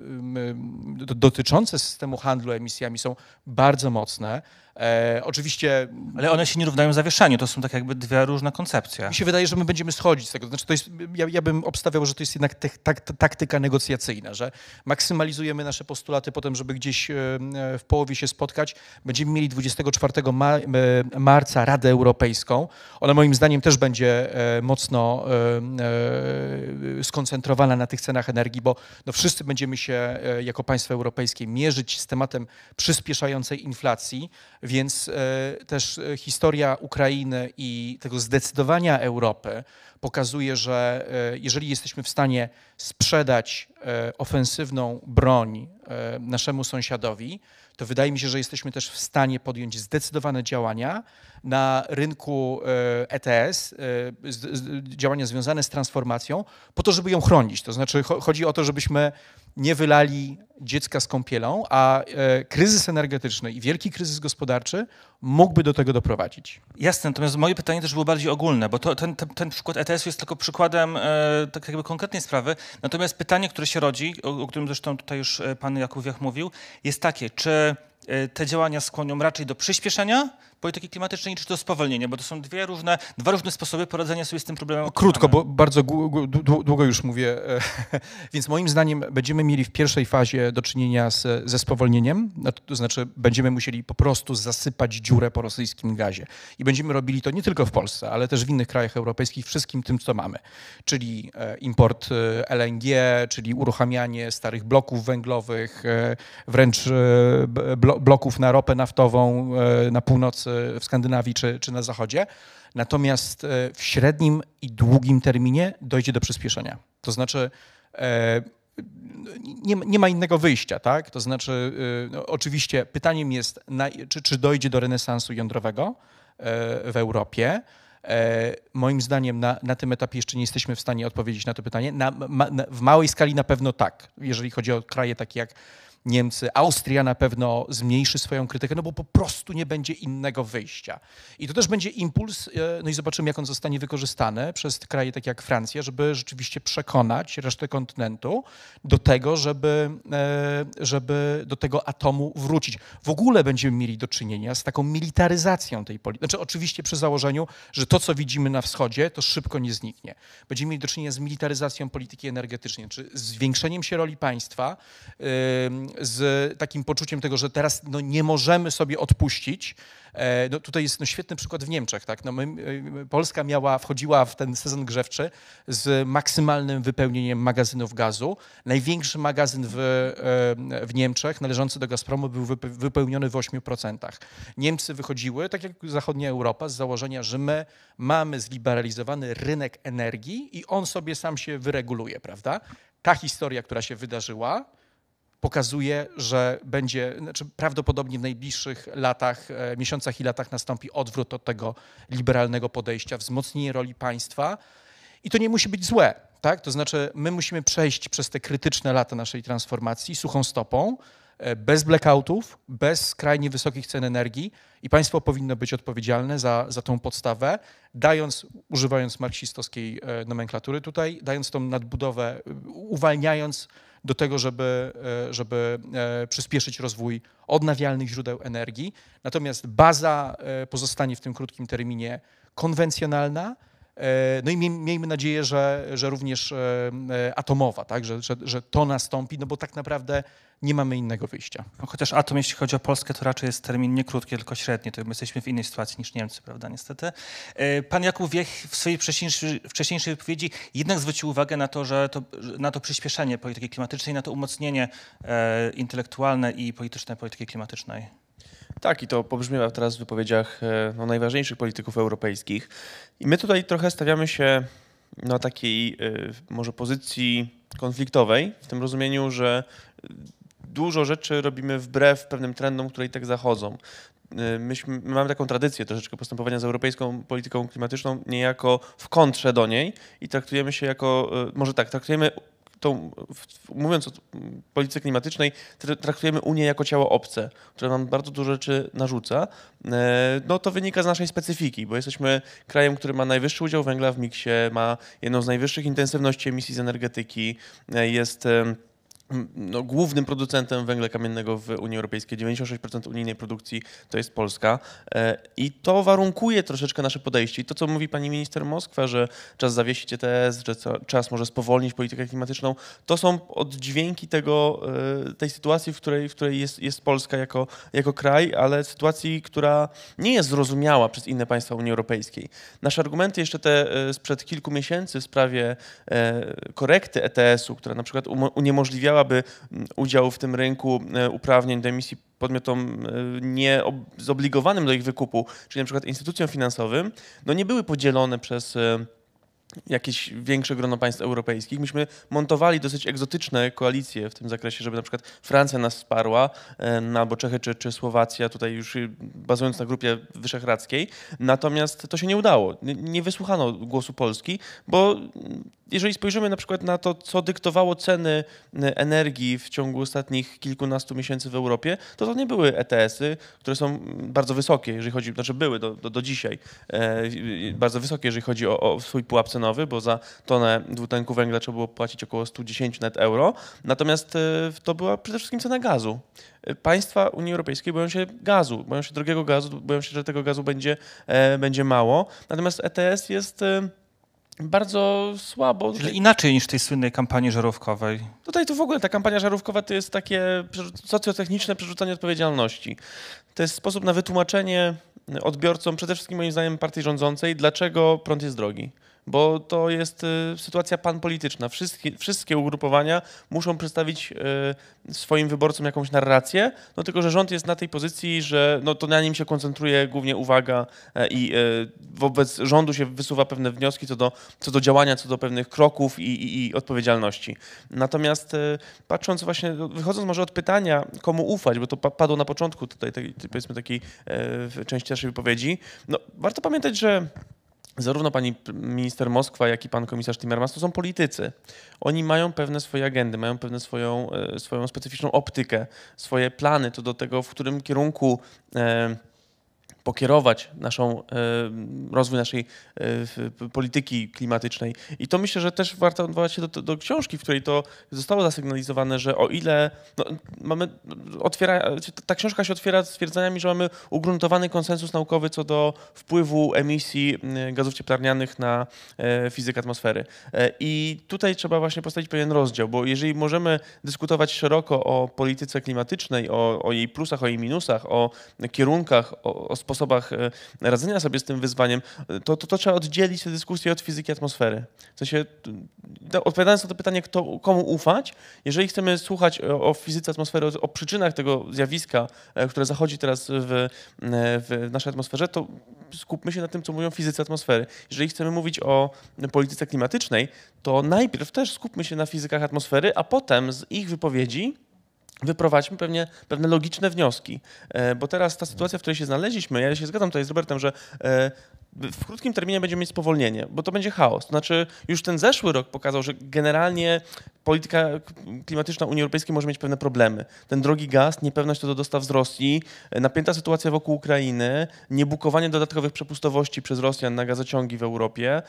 e, dotyczące systemu handlu emisjami są bardzo mocne. E, oczywiście... Ale one się nie równają zawieszaniu, to są tak jakby dwie różne koncepcje. Mi się wydaje, że my będziemy schodzić z tego. Znaczy to jest, ja, ja bym obstawiał, że to jest jednak te, tak, taktyka negocjacyjna, że maksymalizujemy nasze postulaty potem, żeby gdzieś w połowie się spotkać. Będziemy mieli dwudziestego czwartego marca Radę Europejską. Ona moim zdaniem też będzie mocno skoncentrowana na tych cenach energii, bo no wszyscy będziemy się jako państwo europejskie mierzyć z tematem przyspieszającej inflacji. Więc y, też historia Ukrainy i tego zdecydowania Europy pokazuje, że y, jeżeli jesteśmy w stanie sprzedać y, ofensywną broń y, naszemu sąsiadowi, to wydaje mi się, że jesteśmy też w stanie podjąć zdecydowane działania na rynku E T S, działania związane z transformacją, po to, żeby ją chronić. To znaczy chodzi o to, żebyśmy nie wylali dziecka z kąpielą, a kryzys energetyczny i wielki kryzys gospodarczy mógłby do tego doprowadzić. Jasne, natomiast moje pytanie też było bardziej ogólne, bo to, ten, ten, ten przykład E T S jest tylko przykładem e, tak jakby konkretnej sprawy. Natomiast pytanie, które się rodzi, o, o którym zresztą tutaj już pan Jakub Wiech mówił, jest takie, czy te działania skłonią raczej do przyspieszenia polityki klimatycznej, czy do spowolnienia, bo to są dwie różne, dwa różne sposoby poradzenia sobie z tym problemem. Krótko, bo bardzo długo już mówię, więc moim zdaniem będziemy mieli w pierwszej fazie do czynienia z, ze spowolnieniem, to znaczy będziemy musieli po prostu zasypać dziurę po rosyjskim gazie i będziemy robili to nie tylko w Polsce, ale też w innych krajach europejskich wszystkim tym, co mamy, czyli import L N G, czyli uruchamianie starych bloków węglowych, wręcz bloków na ropę naftową na północy w Skandynawii czy, czy na zachodzie. Natomiast w średnim i długim terminie dojdzie do przyspieszenia. To znaczy nie, nie ma innego wyjścia, tak? To znaczy no, oczywiście pytaniem jest, na, czy, czy dojdzie do renesansu jądrowego w Europie. Moim zdaniem na, na tym etapie jeszcze nie jesteśmy w stanie odpowiedzieć na to pytanie. Na, ma, na, w małej skali na pewno tak, jeżeli chodzi o kraje takie jak Niemcy, Austria na pewno zmniejszy swoją krytykę, no bo po prostu nie będzie innego wyjścia. I to też będzie impuls, no i zobaczymy, jak on zostanie wykorzystany przez kraje takie jak Francja, żeby rzeczywiście przekonać resztę kontynentu do tego, żeby, żeby do tego atomu wrócić. W ogóle będziemy mieli do czynienia z taką militaryzacją tej polityki. Znaczy oczywiście przy założeniu, że to, co widzimy na wschodzie, to szybko nie zniknie. Będziemy mieli do czynienia z militaryzacją polityki energetycznej, czy zwiększeniem się roli państwa, z takim poczuciem tego, że teraz no, nie możemy sobie odpuścić. No, tutaj jest no, świetny przykład w Niemczech. Tak? No, my, Polska miała, wchodziła w ten sezon grzewczy z maksymalnym wypełnieniem magazynów gazu. Największy magazyn w, w Niemczech należący do Gazpromu był wypełniony w ośmiu procentach. Niemcy wychodziły, tak jak zachodnia Europa, z założenia, że my mamy zliberalizowany rynek energii i on sobie sam się wyreguluje, prawda? Ta historia, która się wydarzyła, pokazuje, że będzie, znaczy prawdopodobnie w najbliższych latach, miesiącach i latach nastąpi odwrót od tego liberalnego podejścia, wzmocnienie roli państwa i to nie musi być złe, tak? To znaczy my musimy przejść przez te krytyczne lata naszej transformacji suchą stopą, bez blackoutów, bez skrajnie wysokich cen energii i państwo powinno być odpowiedzialne za, za tą podstawę, dając, używając marksistowskiej nomenklatury tutaj, dając tą nadbudowę, uwalniając do tego, żeby, żeby przyspieszyć rozwój odnawialnych źródeł energii. Natomiast baza pozostanie w tym krótkim terminie konwencjonalna, No i miejmy nadzieję, że, że również atomowa, tak? że, że, że to nastąpi, no bo tak naprawdę nie mamy innego wyjścia. Chociaż atom, jeśli chodzi o Polskę, to raczej jest termin nie krótki, tylko średni. To my jesteśmy w innej sytuacji niż Niemcy, prawda, niestety. Pan Jakub Wiech w swojej wcześniejszej, wcześniejszej wypowiedzi jednak zwrócił uwagę na to, że to, na to przyspieszenie polityki klimatycznej, na to umocnienie e, intelektualne i polityczne polityki klimatycznej. Tak, i to pobrzmiewa teraz w wypowiedziach no, najważniejszych polityków europejskich. I my tutaj trochę stawiamy się na takiej może pozycji konfliktowej, w tym rozumieniu, że dużo rzeczy robimy wbrew pewnym trendom, które i tak zachodzą. Myśmy, my mamy taką tradycję troszeczkę postępowania z europejską polityką klimatyczną niejako w kontrze do niej i traktujemy się jako, może tak, traktujemy tą, mówiąc o polityce klimatycznej, traktujemy Unię jako ciało obce, które nam bardzo dużo rzeczy narzuca. No to wynika z naszej specyfiki, bo jesteśmy krajem, który ma najwyższy udział węgla w miksie, ma jedną z najwyższych intensywności emisji z energetyki, jest no, głównym producentem węgla kamiennego w Unii Europejskiej. dziewięćdziesiąt sześć procent unijnej produkcji to jest Polska i to warunkuje troszeczkę nasze podejście. I to, co mówi pani minister Moskwa, że czas zawiesić E T S, że czas może spowolnić politykę klimatyczną, to są oddźwięki tego, tej sytuacji, w której, w której jest, jest Polska jako, jako kraj, ale sytuacji, która nie jest zrozumiała przez inne państwa Unii Europejskiej. Nasze argumenty jeszcze te sprzed kilku miesięcy w sprawie korekty E T S-u, która na przykład uniemożliwiała aby udział w tym rynku uprawnień do emisji podmiotom niezobligowanym do ich wykupu, czyli na przykład instytucjom finansowym, no nie były podzielone przez jakieś większe grono państw europejskich. Myśmy montowali dosyć egzotyczne koalicje w tym zakresie, żeby na przykład Francja nas wsparła, albo Czechy czy, czy Słowacja, tutaj już bazując na Grupie Wyszehradzkiej. Natomiast to się nie udało. Nie wysłuchano głosu Polski, bo jeżeli spojrzymy na przykład na to, co dyktowało ceny energii w ciągu ostatnich kilkunastu miesięcy w Europie, to to nie były E T S-y, które są bardzo wysokie, jeżeli chodzi, znaczy były do, do, do dzisiaj, e, bardzo wysokie, jeżeli chodzi o, o swój pułap cenowy, bo za tonę dwutlenku węgla trzeba było płacić około sto dziesięć net euro. Natomiast e, to była przede wszystkim cena gazu. Państwa Unii Europejskiej boją się gazu, boją się drogiego gazu, boją się, że tego gazu będzie, e, będzie mało. Natomiast E T S jest... E, bardzo słabo. Czyli inaczej niż w tej słynnej kampanii żarówkowej. Tutaj to w ogóle ta kampania żarówkowa to jest takie socjotechniczne przerzucanie odpowiedzialności. To jest sposób na wytłumaczenie odbiorcom, przede wszystkim moim zdaniem partii rządzącej, dlaczego prąd jest drogi. Bo to jest y, sytuacja panpolityczna. Wszystkie, wszystkie ugrupowania muszą przedstawić y, swoim wyborcom jakąś narrację, no tylko że rząd jest na tej pozycji, że no, to na nim się koncentruje głównie uwaga i y, y, wobec rządu się wysuwa pewne wnioski co do, co do działania, co do pewnych kroków i, i, i odpowiedzialności. Natomiast y, patrząc właśnie, wychodząc może od pytania, komu ufać, bo to pa- padło na początku tutaj, tej, powiedzmy takiej y, części naszej wypowiedzi, no warto pamiętać, że zarówno pani minister Moskwa, jak i pan komisarz Timmermans to są politycy. Oni mają pewne swoje agendy, mają pewne swoją, swoją specyficzną optykę, swoje plany co do tego, w którym kierunku e, pokierować naszą, e, rozwój naszej e, polityki klimatycznej. I to myślę, że też warto odwołać się do, do książki, w której to zostało zasygnalizowane, że o ile no, mamy, otwiera, ta książka się otwiera stwierdzeniami, że mamy ugruntowany konsensus naukowy co do wpływu emisji gazów cieplarnianych na e, fizykę atmosfery. E, I tutaj trzeba właśnie postawić pewien rozdział, bo jeżeli możemy dyskutować szeroko o polityce klimatycznej, o, o jej plusach, o jej minusach, o kierunkach, o, o sposobach, sposobach radzenia sobie z tym wyzwaniem, to, to, to trzeba oddzielić tę dyskusję od fizyki atmosfery. W sensie, odpowiadając na to pytanie, kto, komu ufać, jeżeli chcemy słuchać o, o fizyce atmosfery, o, o przyczynach tego zjawiska, które zachodzi teraz w, w naszej atmosferze, to skupmy się na tym, co mówią fizycy atmosfery. Jeżeli chcemy mówić o polityce klimatycznej, to najpierw też skupmy się na fizykach atmosfery, a potem z ich wypowiedzi wyprowadźmy pewnie, pewne logiczne wnioski, bo teraz ta sytuacja, w której się znaleźliśmy, ja się zgadzam tutaj z Robertem, że w krótkim terminie będziemy mieć spowolnienie, bo to będzie chaos. To znaczy już ten zeszły rok pokazał, że generalnie polityka klimatyczna Unii Europejskiej może mieć pewne problemy. Ten drogi gaz, niepewność co do dostaw z Rosji, napięta sytuacja wokół Ukrainy, niebukowanie dodatkowych przepustowości przez Rosjan na gazociągi w Europie,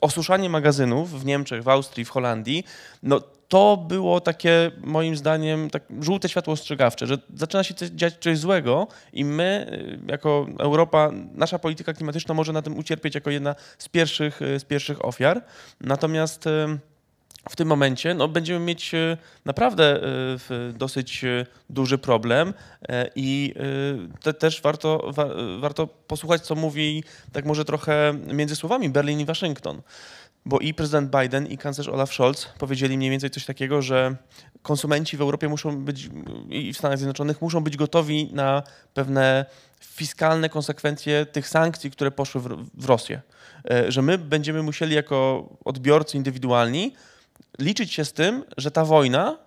osuszanie magazynów w Niemczech, w Austrii, w Holandii. No, to było takie, moim zdaniem, tak żółte światło ostrzegawcze, że zaczyna się dziać coś złego i my, jako Europa, nasza polityka klimatyczna może na tym ucierpieć jako jedna z pierwszych, z pierwszych ofiar. Natomiast w tym momencie no, będziemy mieć naprawdę dosyć duży problem i te, też warto, wa, warto posłuchać, co mówi tak może trochę między słowami Berlin i Waszyngton. Bo i prezydent Biden, i kanclerz Olaf Scholz powiedzieli mniej więcej coś takiego, że konsumenci w Europie muszą być i w Stanach Zjednoczonych muszą być gotowi na pewne fiskalne konsekwencje tych sankcji, które poszły w, w Rosję. Że my będziemy musieli jako odbiorcy indywidualni liczyć się z tym, że ta wojna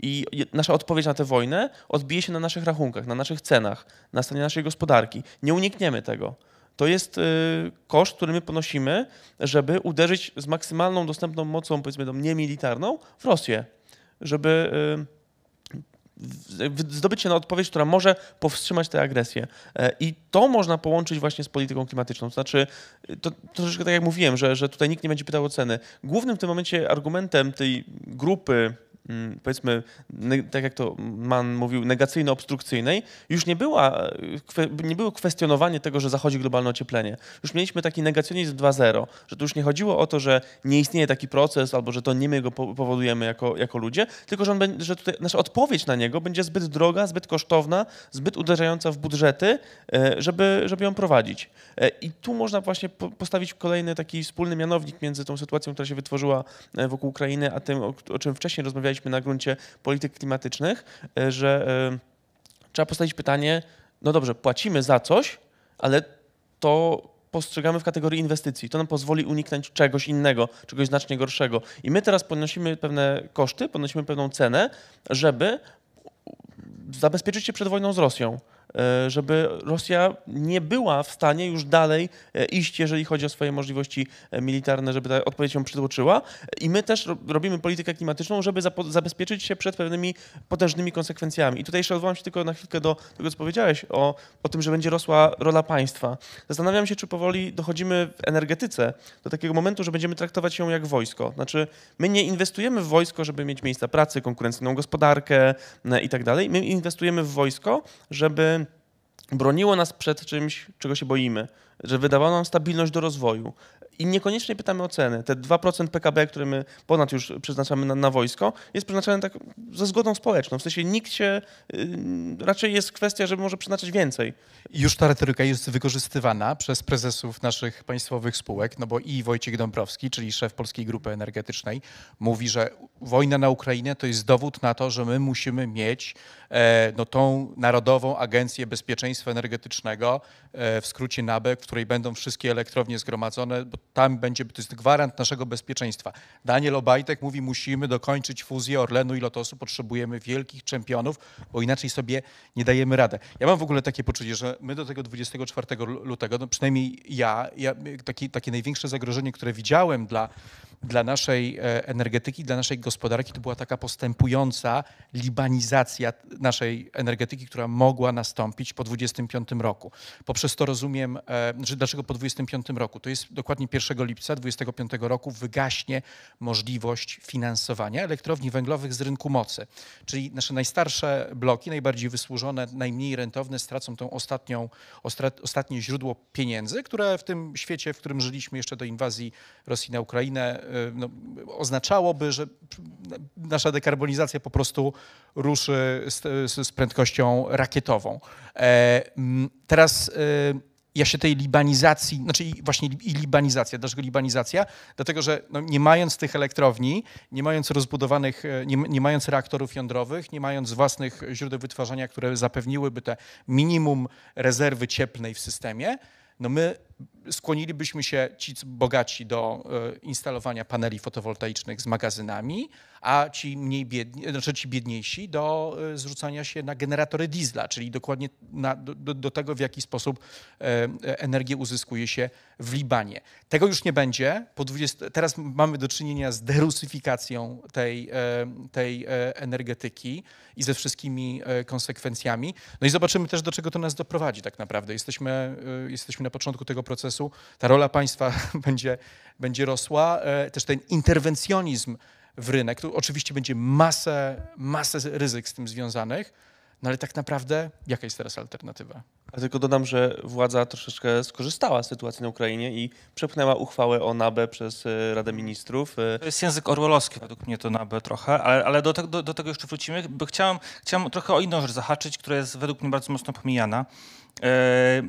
i nasza odpowiedź na tę wojnę odbije się na naszych rachunkach, na naszych cenach, na stanie naszej gospodarki. Nie unikniemy tego. To jest y, koszt, który my ponosimy, żeby uderzyć z maksymalną dostępną mocą, powiedzmy tą niemilitarną, w Rosję, żeby y, w, zdobyć się na odpowiedź, która może powstrzymać tę agresję. Y, I to można połączyć właśnie z polityką klimatyczną. To znaczy, to, to troszeczkę tak jak mówiłem, że, że tutaj nikt nie będzie pytał o ceny. Głównym w tym momencie argumentem tej grupy, powiedzmy, tak jak to Mann mówił, negacyjno-obstrukcyjnej, już nie, była, nie było kwestionowanie tego, że zachodzi globalne ocieplenie. Już mieliśmy taki negacjonizm dwa zero, że to już nie chodziło o to, że nie istnieje taki proces albo że to nie my go powodujemy jako, jako ludzie, tylko że, on, że tutaj nasza odpowiedź na niego będzie zbyt droga, zbyt kosztowna, zbyt uderzająca w budżety, żeby, żeby ją prowadzić. I tu można właśnie postawić kolejny taki wspólny mianownik między tą sytuacją, która się wytworzyła wokół Ukrainy, a tym, o czym wcześniej rozmawialiśmy na gruncie polityk klimatycznych, że y, trzeba postawić pytanie, no dobrze, płacimy za coś, ale to postrzegamy w kategorii inwestycji. To nam pozwoli uniknąć czegoś innego, czegoś znacznie gorszego. I my teraz ponosimy pewne koszty, ponosimy pewną cenę, żeby zabezpieczyć się przed wojną z Rosją, żeby Rosja nie była w stanie już dalej iść, jeżeli chodzi o swoje możliwości militarne, żeby ta odpowiedź ją przytłoczyła. I my też robimy politykę klimatyczną, żeby zabezpieczyć się przed pewnymi potężnymi konsekwencjami. I tutaj jeszcze odwołam się tylko na chwilkę do tego, co powiedziałeś o, o tym, że będzie rosła rola państwa. Zastanawiam się, czy powoli dochodzimy w energetyce do takiego momentu, że będziemy traktować ją jak wojsko. Znaczy, my nie inwestujemy w wojsko, żeby mieć miejsca pracy, konkurencyjną gospodarkę i tak dalej. My inwestujemy w wojsko, żeby broniło nas przed czymś, czego się boimy, że wydawało nam stabilność do rozwoju. I niekoniecznie pytamy o ceny. Te dwa procent P K B, które my ponad już przeznaczamy na, na wojsko, jest przeznaczane tak ze zgodą społeczną. W sensie nikt się... Yy, raczej jest kwestia, żeby może przeznaczyć więcej. Już ta retoryka jest wykorzystywana przez prezesów naszych państwowych spółek, no bo i Wojciech Dąbrowski, czyli szef Polskiej Grupy Energetycznej, mówi, że wojna na Ukrainę to jest dowód na to, że my musimy mieć e, no, tą Narodową Agencję Bezpieczeństwa Energetycznego, e, w skrócie NABE, w której będą wszystkie elektrownie zgromadzone, bo tam będzie, to jest gwarant naszego bezpieczeństwa. Daniel Obajtek mówi, musimy dokończyć fuzję Orlenu i Lotosu, potrzebujemy wielkich czempionów, bo inaczej sobie nie dajemy radę. Ja mam w ogóle takie poczucie, że my do tego dwudziestego czwartego lutego, no przynajmniej ja, ja takie, takie największe zagrożenie, które widziałem dla, dla naszej energetyki, dla naszej gospodarki, to była taka postępująca libanizacja naszej energetyki, która mogła nastąpić po dwudziestym piątym roku. Poprzez to rozumiem, że dlaczego po dwudziestym piątym roku? To jest dokładnie pierwszego lipca dwudziestego piątego roku wygaśnie możliwość finansowania elektrowni węglowych z rynku mocy. Czyli nasze najstarsze bloki, najbardziej wysłużone, najmniej rentowne stracą tą ostatnią, ostatnie źródło pieniędzy, które w tym świecie, w którym żyliśmy jeszcze do inwazji Rosji na Ukrainę, no, oznaczałoby, że nasza dekarbonizacja po prostu ruszy z, z prędkością rakietową. E, teraz... E, Ja się tej libanizacji, znaczy właśnie i libanizacja. Dlaczego libanizacja? Dlatego, że no nie mając tych elektrowni, nie mając rozbudowanych, nie, nie mając reaktorów jądrowych, nie mając własnych źródeł wytwarzania, które zapewniłyby te minimum rezerwy cieplnej w systemie, no my skłonilibyśmy się, ci bogaci, do instalowania paneli fotowoltaicznych z magazynami, a ci mniej biedni, znaczy ci biedniejsi do zrzucania się na generatory diesla, czyli dokładnie na, do, do tego, w jaki sposób energię uzyskuje się w Libanie. Tego już nie będzie. Po dwudziestu teraz mamy do czynienia z derusyfikacją tej, tej energetyki i ze wszystkimi konsekwencjami. No i zobaczymy też, do czego to nas doprowadzi tak naprawdę. Jesteśmy, jesteśmy na początku tego procesu, ta rola państwa będzie, będzie rosła. Też ten interwencjonizm w rynek, tu oczywiście będzie masę, masę ryzyk z tym związanych, No ale tak naprawdę jaka jest teraz alternatywa? A tylko dodam, że władza troszeczkę skorzystała z sytuacji na Ukrainie i przepchnęła uchwałę o N A B E przez Radę Ministrów. To jest język orwellowski, według mnie to N A B E trochę, ale, ale do, te, do, do tego jeszcze wrócimy. Bo chciałem, chciałem trochę o inną rzecz zahaczyć, która jest według mnie bardzo mocno pomijana.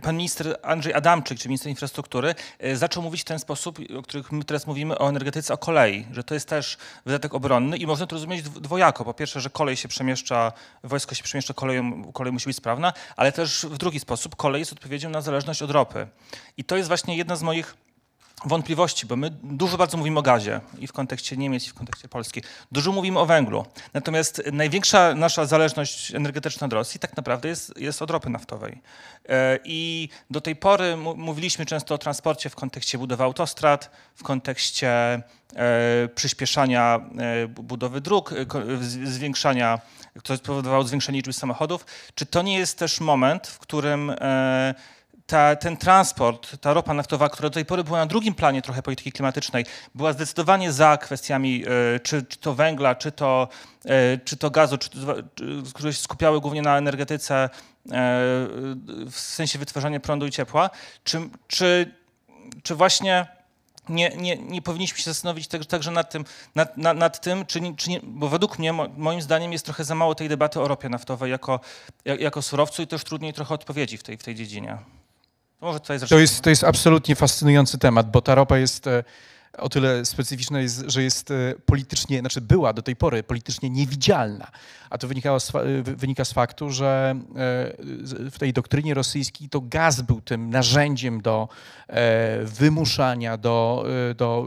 Pan minister Andrzej Adamczyk, czy minister infrastruktury, zaczął mówić w ten sposób, o których my teraz mówimy, o energetyce, o kolei, że to jest też wydatek obronny i można to rozumieć dwojako. Po pierwsze, że kolej się przemieszcza, wojsko się przemieszcza koleją, kolej musi być sprawna, ale też w drugi sposób kolej jest odpowiedzią na zależność od ropy. I to jest właśnie jedna z moich wątpliwości, bo my dużo bardzo mówimy o gazie i w kontekście Niemiec, i w kontekście Polski. Dużo mówimy o węglu. Natomiast największa nasza zależność energetyczna od Rosji tak naprawdę jest, jest od ropy naftowej. I do tej pory mówiliśmy często o transporcie w kontekście budowy autostrad, w kontekście przyspieszania budowy dróg, zwiększania, co spowodowało zwiększenie liczby samochodów. Czy to nie jest też moment, w którym Ta, ten transport, ta ropa naftowa, która do tej pory była na drugim planie trochę polityki klimatycznej, była zdecydowanie za kwestiami y, czy, czy to węgla, czy to, y, czy to gazu, czy, czy, które się skupiały głównie na energetyce y, w sensie wytwarzania prądu i ciepła, czy, czy, czy właśnie... Nie, nie, nie powinniśmy się zastanowić także nad tym, nad, nad, nad tym czy, nie, czy nie, bo według mnie, moim zdaniem jest trochę za mało tej debaty o ropie naftowej jako, jako surowcu i też trudniej trochę odpowiedzi w tej, w tej dziedzinie. Może tutaj to, jest, to jest absolutnie fascynujący temat, bo ta ropa jest o tyle specyficzna, jest, że jest politycznie, znaczy była do tej pory politycznie niewidzialna, a to wynikało z, wynika z faktu, że w tej doktrynie rosyjskiej to gaz był tym narzędziem do wymuszania, do, do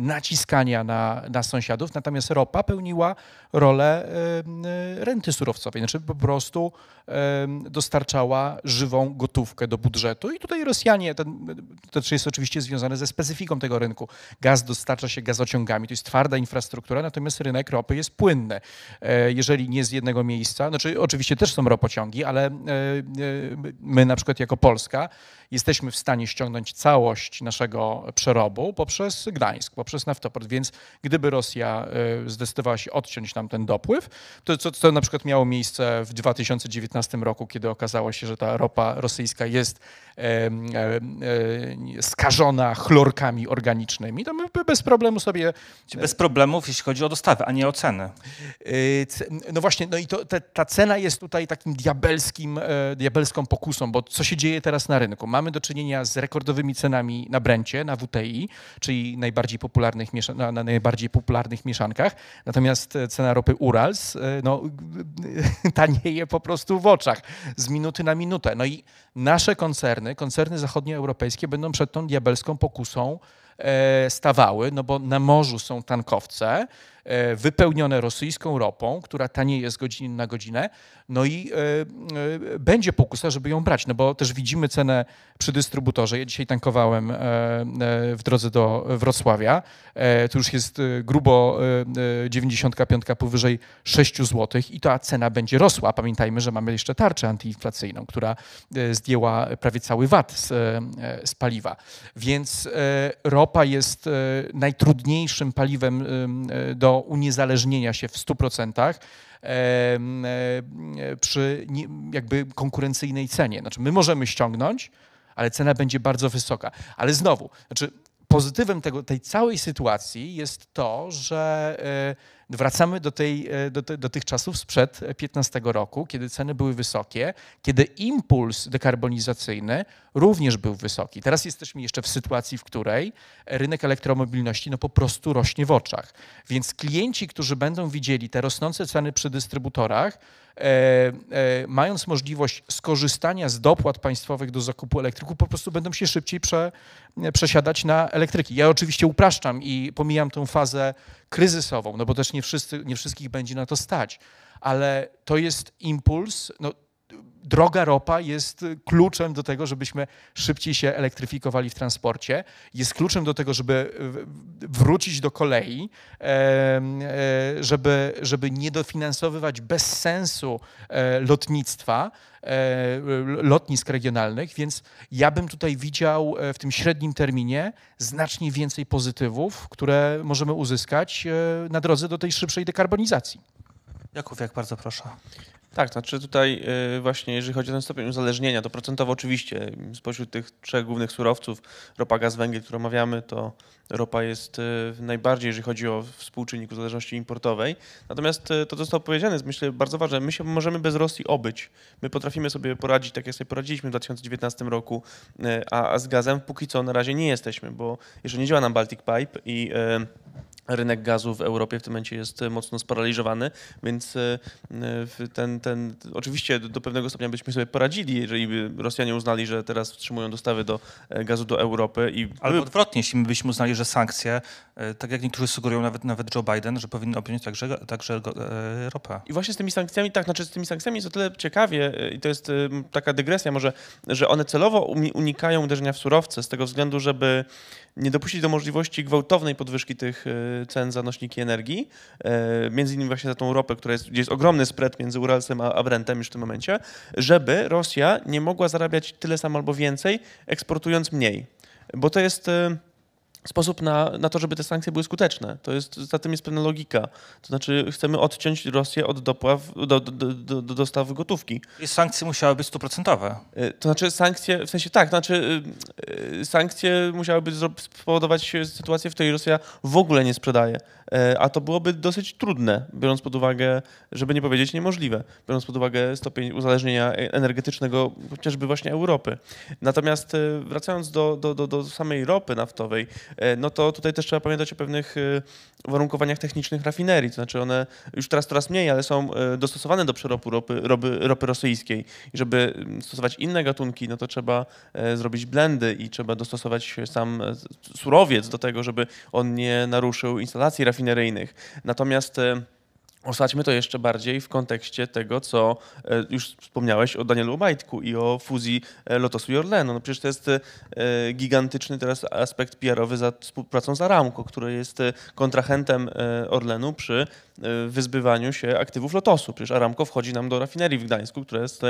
naciskania na, na sąsiadów, natomiast ropa pełniła rolę renty surowcowej, znaczy po prostu dostarczała żywą gotówkę do budżetu i tutaj Rosjanie, ten, to też jest oczywiście związane ze specyfiką tego rynku. Gaz dostarcza się gazociągami, to jest twarda infrastruktura, natomiast rynek ropy jest płynny. Jeżeli nie z jednego miejsca, znaczy oczywiście też są ropociągi, ale my na przykład jako Polska jesteśmy w stanie ściągnąć całość naszego przerobu poprzez Gdańsk, poprzez Naftoport, więc gdyby Rosja zdecydowała się odciąć nam ten dopływ, to co, co na przykład miało miejsce w dwa tysiące dziewiętnastym roku, kiedy okazało się, że ta ropa rosyjska jest e, e, skażona chlorkami organicznymi, to my bez problemu sobie... Bez problemów, jeśli chodzi o dostawy, a nie o ceny. No właśnie, no i to, ta, ta cena jest tutaj takim diabelskim, diabelską pokusą, bo co się dzieje teraz na rynku? Mamy do czynienia z rekordowymi cenami na Brencie, na W T I, czyli najbardziej popularnych na, na najbardziej popularnych mieszankach. Natomiast cena ropy Urals no, tanieje po prostu w oczach z minuty na minutę. No i nasze koncerny, koncerny zachodnioeuropejskie będą przed tą diabelską pokusą stawały, no bo na morzu są tankowce wypełnione rosyjską ropą, która tanieje z godziny na godzinę, no i będzie pokusa, żeby ją brać, no bo też widzimy cenę przy dystrybutorze. Ja dzisiaj tankowałem w drodze do Wrocławia, to już jest grubo dziewięćdziesiąt pięć powyżej sześć złotych i ta cena będzie rosła. Pamiętajmy, że mamy jeszcze tarczę antyinflacyjną, która zdjęła prawie cały V A T z, z paliwa, więc ropa Ropa jest najtrudniejszym paliwem do uniezależnienia się w stu procentach przy jakby konkurencyjnej cenie. Znaczy my możemy ściągnąć, ale cena będzie bardzo wysoka. Ale znowu, znaczy pozytywem tego, tej całej sytuacji jest to, że wracamy do, tej, do, te, do tych czasów sprzed piętnastego roku, kiedy ceny były wysokie, kiedy impuls dekarbonizacyjny również był wysoki. Teraz jesteśmy jeszcze w sytuacji, w której rynek elektromobilności no po prostu rośnie w oczach. Więc klienci, którzy będą widzieli te rosnące ceny przy dystrybutorach, e, e, mając możliwość skorzystania z dopłat państwowych do zakupu elektryku, po prostu będą się szybciej prze, przesiadać na elektryki. Ja oczywiście upraszczam i pomijam tą fazę kryzysową, no bo też nie Nie, wszyscy, nie wszystkich będzie na to stać, ale to jest impuls. No, droga ropa jest kluczem do tego, żebyśmy szybciej się elektryfikowali w transporcie. Jest kluczem do tego, żeby wrócić do kolei, żeby, żeby nie dofinansowywać bez sensu lotnictwa, lotnisk regionalnych, więc ja bym tutaj widział w tym średnim terminie znacznie więcej pozytywów, które możemy uzyskać na drodze do tej szybszej dekarbonizacji. Jakub, jak bardzo proszę. Tak, to znaczy tutaj właśnie, jeżeli chodzi o ten stopień uzależnienia, to procentowo oczywiście spośród tych trzech głównych surowców, ropa, gaz, węgiel, który omawiamy, to ropa jest najbardziej, jeżeli chodzi o współczynnik zależności importowej. Natomiast to, co zostało powiedziane, jest myślę bardzo ważne. My się możemy bez Rosji obyć. My potrafimy sobie poradzić, tak jak sobie poradziliśmy w dwa tysiące dziewiętnastym roku, a, a z gazem póki co na razie nie jesteśmy, bo jeszcze nie działa nam Baltic Pipe i rynek gazu w Europie w tym momencie jest mocno sparaliżowany, więc ten, ten, oczywiście do pewnego stopnia byśmy sobie poradzili, jeżeli by Rosjanie uznali, że teraz wstrzymują dostawy do gazu do Europy. I albo odwrotnie, jeśli byśmy uznali, że sankcje, tak jak niektórzy sugerują, nawet, nawet Joe Biden, że powinny objąć także, także ropa. I właśnie z tymi sankcjami, tak, znaczy z tymi sankcjami jest o tyle ciekawie i to jest taka dygresja może, że one celowo unikają uderzenia w surowce z tego względu, żeby nie dopuścić do możliwości gwałtownej podwyżki tych cen za nośniki energii, między innymi właśnie za tą ropę, która jest, gdzie jest ogromny spread między Uralsem a Brentem już w tym momencie, żeby Rosja nie mogła zarabiać tyle samo albo więcej, eksportując mniej. Bo to jest sposób na, na to, żeby te sankcje były skuteczne. To jest, za tym jest pewna logika. To znaczy chcemy odciąć Rosję od dopław, do, do, do, do dostaw gotówki. I sankcje musiały być stuprocentowe. To znaczy sankcje, w sensie tak, to znaczy sankcje musiałyby spowodować sytuację, w której Rosja w ogóle nie sprzedaje. A to byłoby dosyć trudne, biorąc pod uwagę, żeby nie powiedzieć niemożliwe, biorąc pod uwagę stopień uzależnienia energetycznego chociażby właśnie Europy. Natomiast wracając do, do, do, do samej ropy naftowej, no to tutaj też trzeba pamiętać o pewnych uwarunkowaniach technicznych rafinerii, to znaczy one już teraz coraz mniej, ale są dostosowane do przerobu ropy, ropy, ropy rosyjskiej. I żeby stosować inne gatunki, no to trzeba zrobić blendy i trzeba dostosować sam surowiec do tego, żeby on nie naruszył instalacji rafineryjnych. Natomiast osadźmy to jeszcze bardziej w kontekście tego, co już wspomniałeś o Danielu Obajtku i o fuzji Lotosu i Orlenu. No przecież to jest gigantyczny teraz aspekt P R owy za współpracą z Aramco, który jest kontrahentem Orlenu przy wyzbywaniu się aktywów Lotosu. Przecież Aramco wchodzi nam do rafinerii w Gdańsku, która jest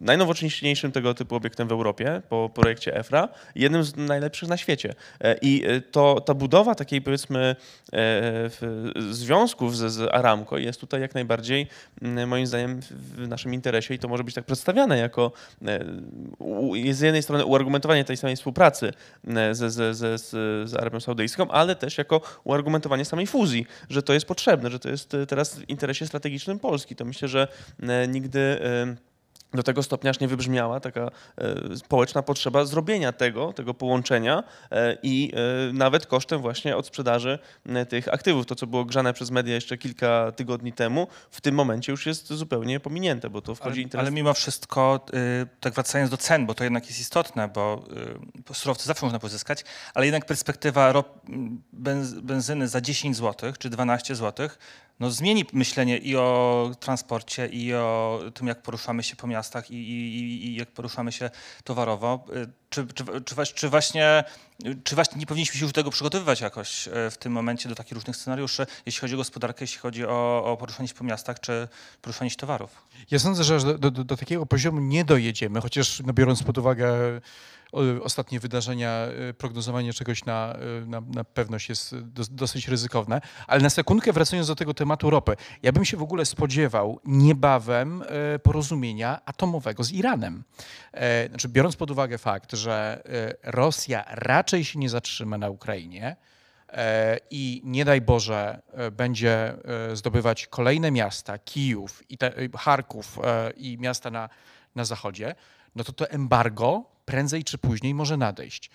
najnowocześniejszym tego typu obiektem w Europie po projekcie EFRA, jednym z najlepszych na świecie. I to, ta budowa takiej, powiedzmy, związków z, z Aramco jest tutaj jak najbardziej, moim zdaniem, w naszym interesie i to może być tak przedstawiane jako z jednej strony uargumentowanie tej samej współpracy z, z, z, z Arabią Saudyjską, ale też jako uargumentowanie samej fuzji, że to jest potrzebne, że to jest teraz w interesie strategicznym Polski. To myślę, że nigdy do tego stopnia aż nie wybrzmiała taka społeczna potrzeba zrobienia tego, tego połączenia i nawet kosztem właśnie odsprzedaży tych aktywów. To, co było grzane przez media jeszcze kilka tygodni temu, w tym momencie już jest zupełnie pominięte, bo to wchodzi... Ale, interes... ale mimo wszystko, tak wracając do cen, bo to jednak jest istotne, bo surowce zawsze można pozyskać, ale jednak perspektywa rop, benzyny za dziesięć złotych czy dwanaście złotych no zmieni myślenie i o transporcie, i o tym, jak poruszamy się po miastach, i, i, i jak poruszamy się towarowo. Czy, czy, czy, czy, właśnie, czy właśnie nie powinniśmy się już do tego przygotowywać jakoś w tym momencie do takich różnych scenariuszy, jeśli chodzi o gospodarkę, jeśli chodzi o, o poruszanie się po miastach, czy poruszanie się towarów? Ja sądzę, że do, do, do takiego poziomu nie dojedziemy, chociaż no, biorąc pod uwagę ostatnie wydarzenia, prognozowanie czegoś na, na, na pewność jest dosyć ryzykowne. Ale na sekundkę wracając do tego tematu ropy. Ja bym się w ogóle spodziewał niebawem porozumienia atomowego z Iranem. Znaczy, biorąc pod uwagę fakt, że Rosja raczej się nie zatrzyma na Ukrainie i nie daj Boże będzie zdobywać kolejne miasta, Kijów, Charków i miasta na, na zachodzie, no to to embargo prędzej czy później może nadejść.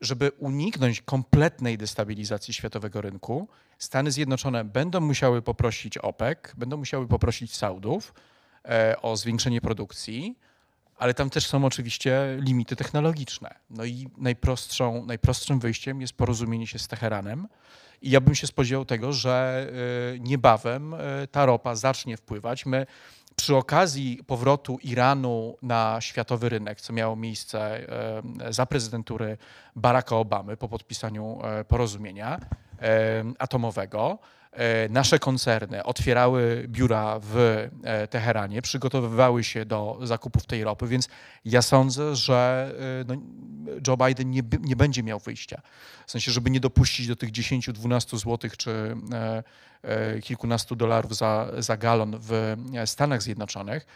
Żeby uniknąć kompletnej destabilizacji światowego rynku, Stany Zjednoczone będą musiały poprosić OPEC, będą musiały poprosić Saudów o zwiększenie produkcji, ale tam też są oczywiście limity technologiczne. No i najprostszą, najprostszym wyjściem jest porozumienie się z Teheranem. I ja bym się spodziewał tego, że niebawem ta ropa zacznie wpływać. My przy okazji powrotu Iranu na światowy rynek, co miało miejsce za prezydentury Baracka Obamy po podpisaniu porozumienia atomowego, nasze koncerny otwierały biura w Teheranie, przygotowywały się do zakupów tej ropy, więc ja sądzę, że no, Joe Biden nie, nie będzie miał wyjścia. W sensie, żeby nie dopuścić do tych dziesięciu, dwunastu złotych czy kilkunastu dolarów za, za galon w Stanach Zjednoczonych,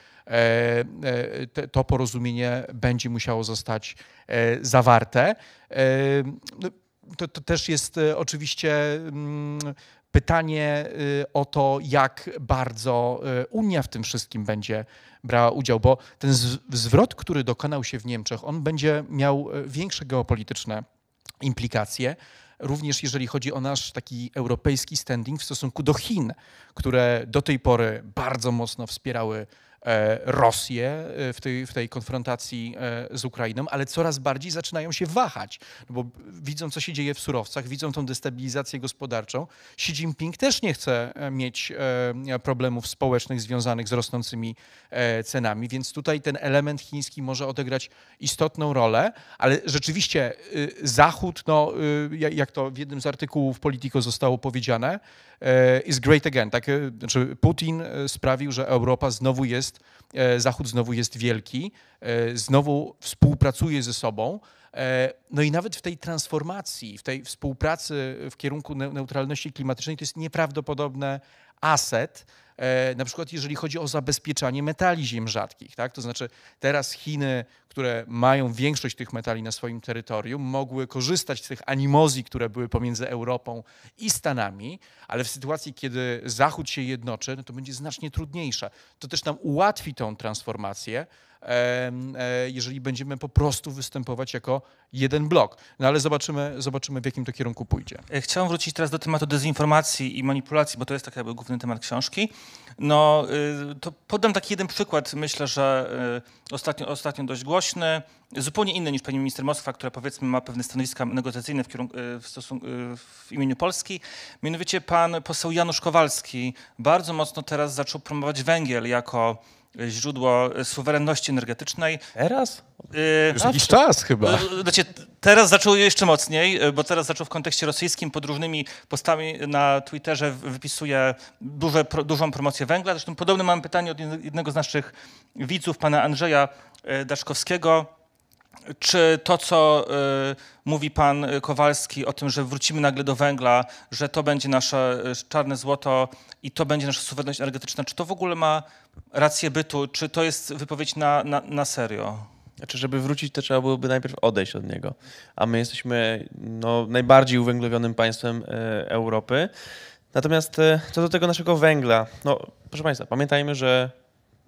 to porozumienie będzie musiało zostać zawarte. To, to też jest oczywiście pytanie o to, jak bardzo Unia w tym wszystkim będzie brała udział, bo ten zwrot, który dokonał się w Niemczech, on będzie miał większe geopolityczne implikacje, również jeżeli chodzi o nasz taki europejski standing w stosunku do Chin, które do tej pory bardzo mocno wspierały Rosję w tej, w tej konfrontacji z Ukrainą, ale coraz bardziej zaczynają się wahać, bo widzą, co się dzieje w surowcach, widzą tą destabilizację gospodarczą. Xi Jinping też nie chce mieć problemów społecznych związanych z rosnącymi cenami, więc tutaj ten element chiński może odegrać istotną rolę, ale rzeczywiście Zachód, no, jak to w jednym z artykułów Politico zostało powiedziane, is great again. Tak? Znaczy Putin sprawił, że Europa znowu jest Zachód znowu jest wielki, znowu współpracuje ze sobą. No i nawet w tej transformacji, w tej współpracy w kierunku neutralności klimatycznej to jest nieprawdopodobny aset, na przykład jeżeli chodzi o zabezpieczanie metali ziem rzadkich. Tak? To znaczy teraz Chiny, które mają większość tych metali na swoim terytorium, mogły korzystać z tych animozji, które były pomiędzy Europą i Stanami, ale w sytuacji, kiedy Zachód się jednoczy, no to będzie znacznie trudniejsze. To też nam ułatwi tą transformację, jeżeli będziemy po prostu występować jako jeden blok. No ale zobaczymy, zobaczymy, w jakim to kierunku pójdzie. Chciałem wrócić teraz do tematu dezinformacji i manipulacji, bo to jest tak jakby główny temat książki. No, to podam taki jeden przykład, myślę, że ostatnio, ostatnio dość głośny, zupełnie inny niż pani minister Moskwa, która powiedzmy ma pewne stanowiska negocjacyjne w, kierunku, w, stosunku, w imieniu Polski. Mianowicie pan poseł Janusz Kowalski bardzo mocno teraz zaczął promować węgiel jako źródło suwerenności energetycznej. Teraz? Yy, Już jakiś czas chyba. Znaczy, teraz zaczął jeszcze mocniej, bo teraz zaczął w kontekście rosyjskim pod różnymi postami na Twitterze wypisuje duże, pro, dużą promocję węgla. Zresztą podobne mam pytanie od jednego z naszych widzów, pana Andrzeja Daszkowskiego. Czy to, co y, mówi pan Kowalski o tym, że wrócimy nagle do węgla, że to będzie nasze czarne złoto i to będzie nasza suwerenność energetyczna, czy to w ogóle ma rację bytu? Czy to jest wypowiedź na, na, na serio? Znaczy, żeby wrócić, to trzeba byłoby najpierw odejść od niego. A my jesteśmy no, najbardziej uwęglowionym państwem y, Europy. Natomiast y, co do tego naszego węgla, no proszę państwa, pamiętajmy, że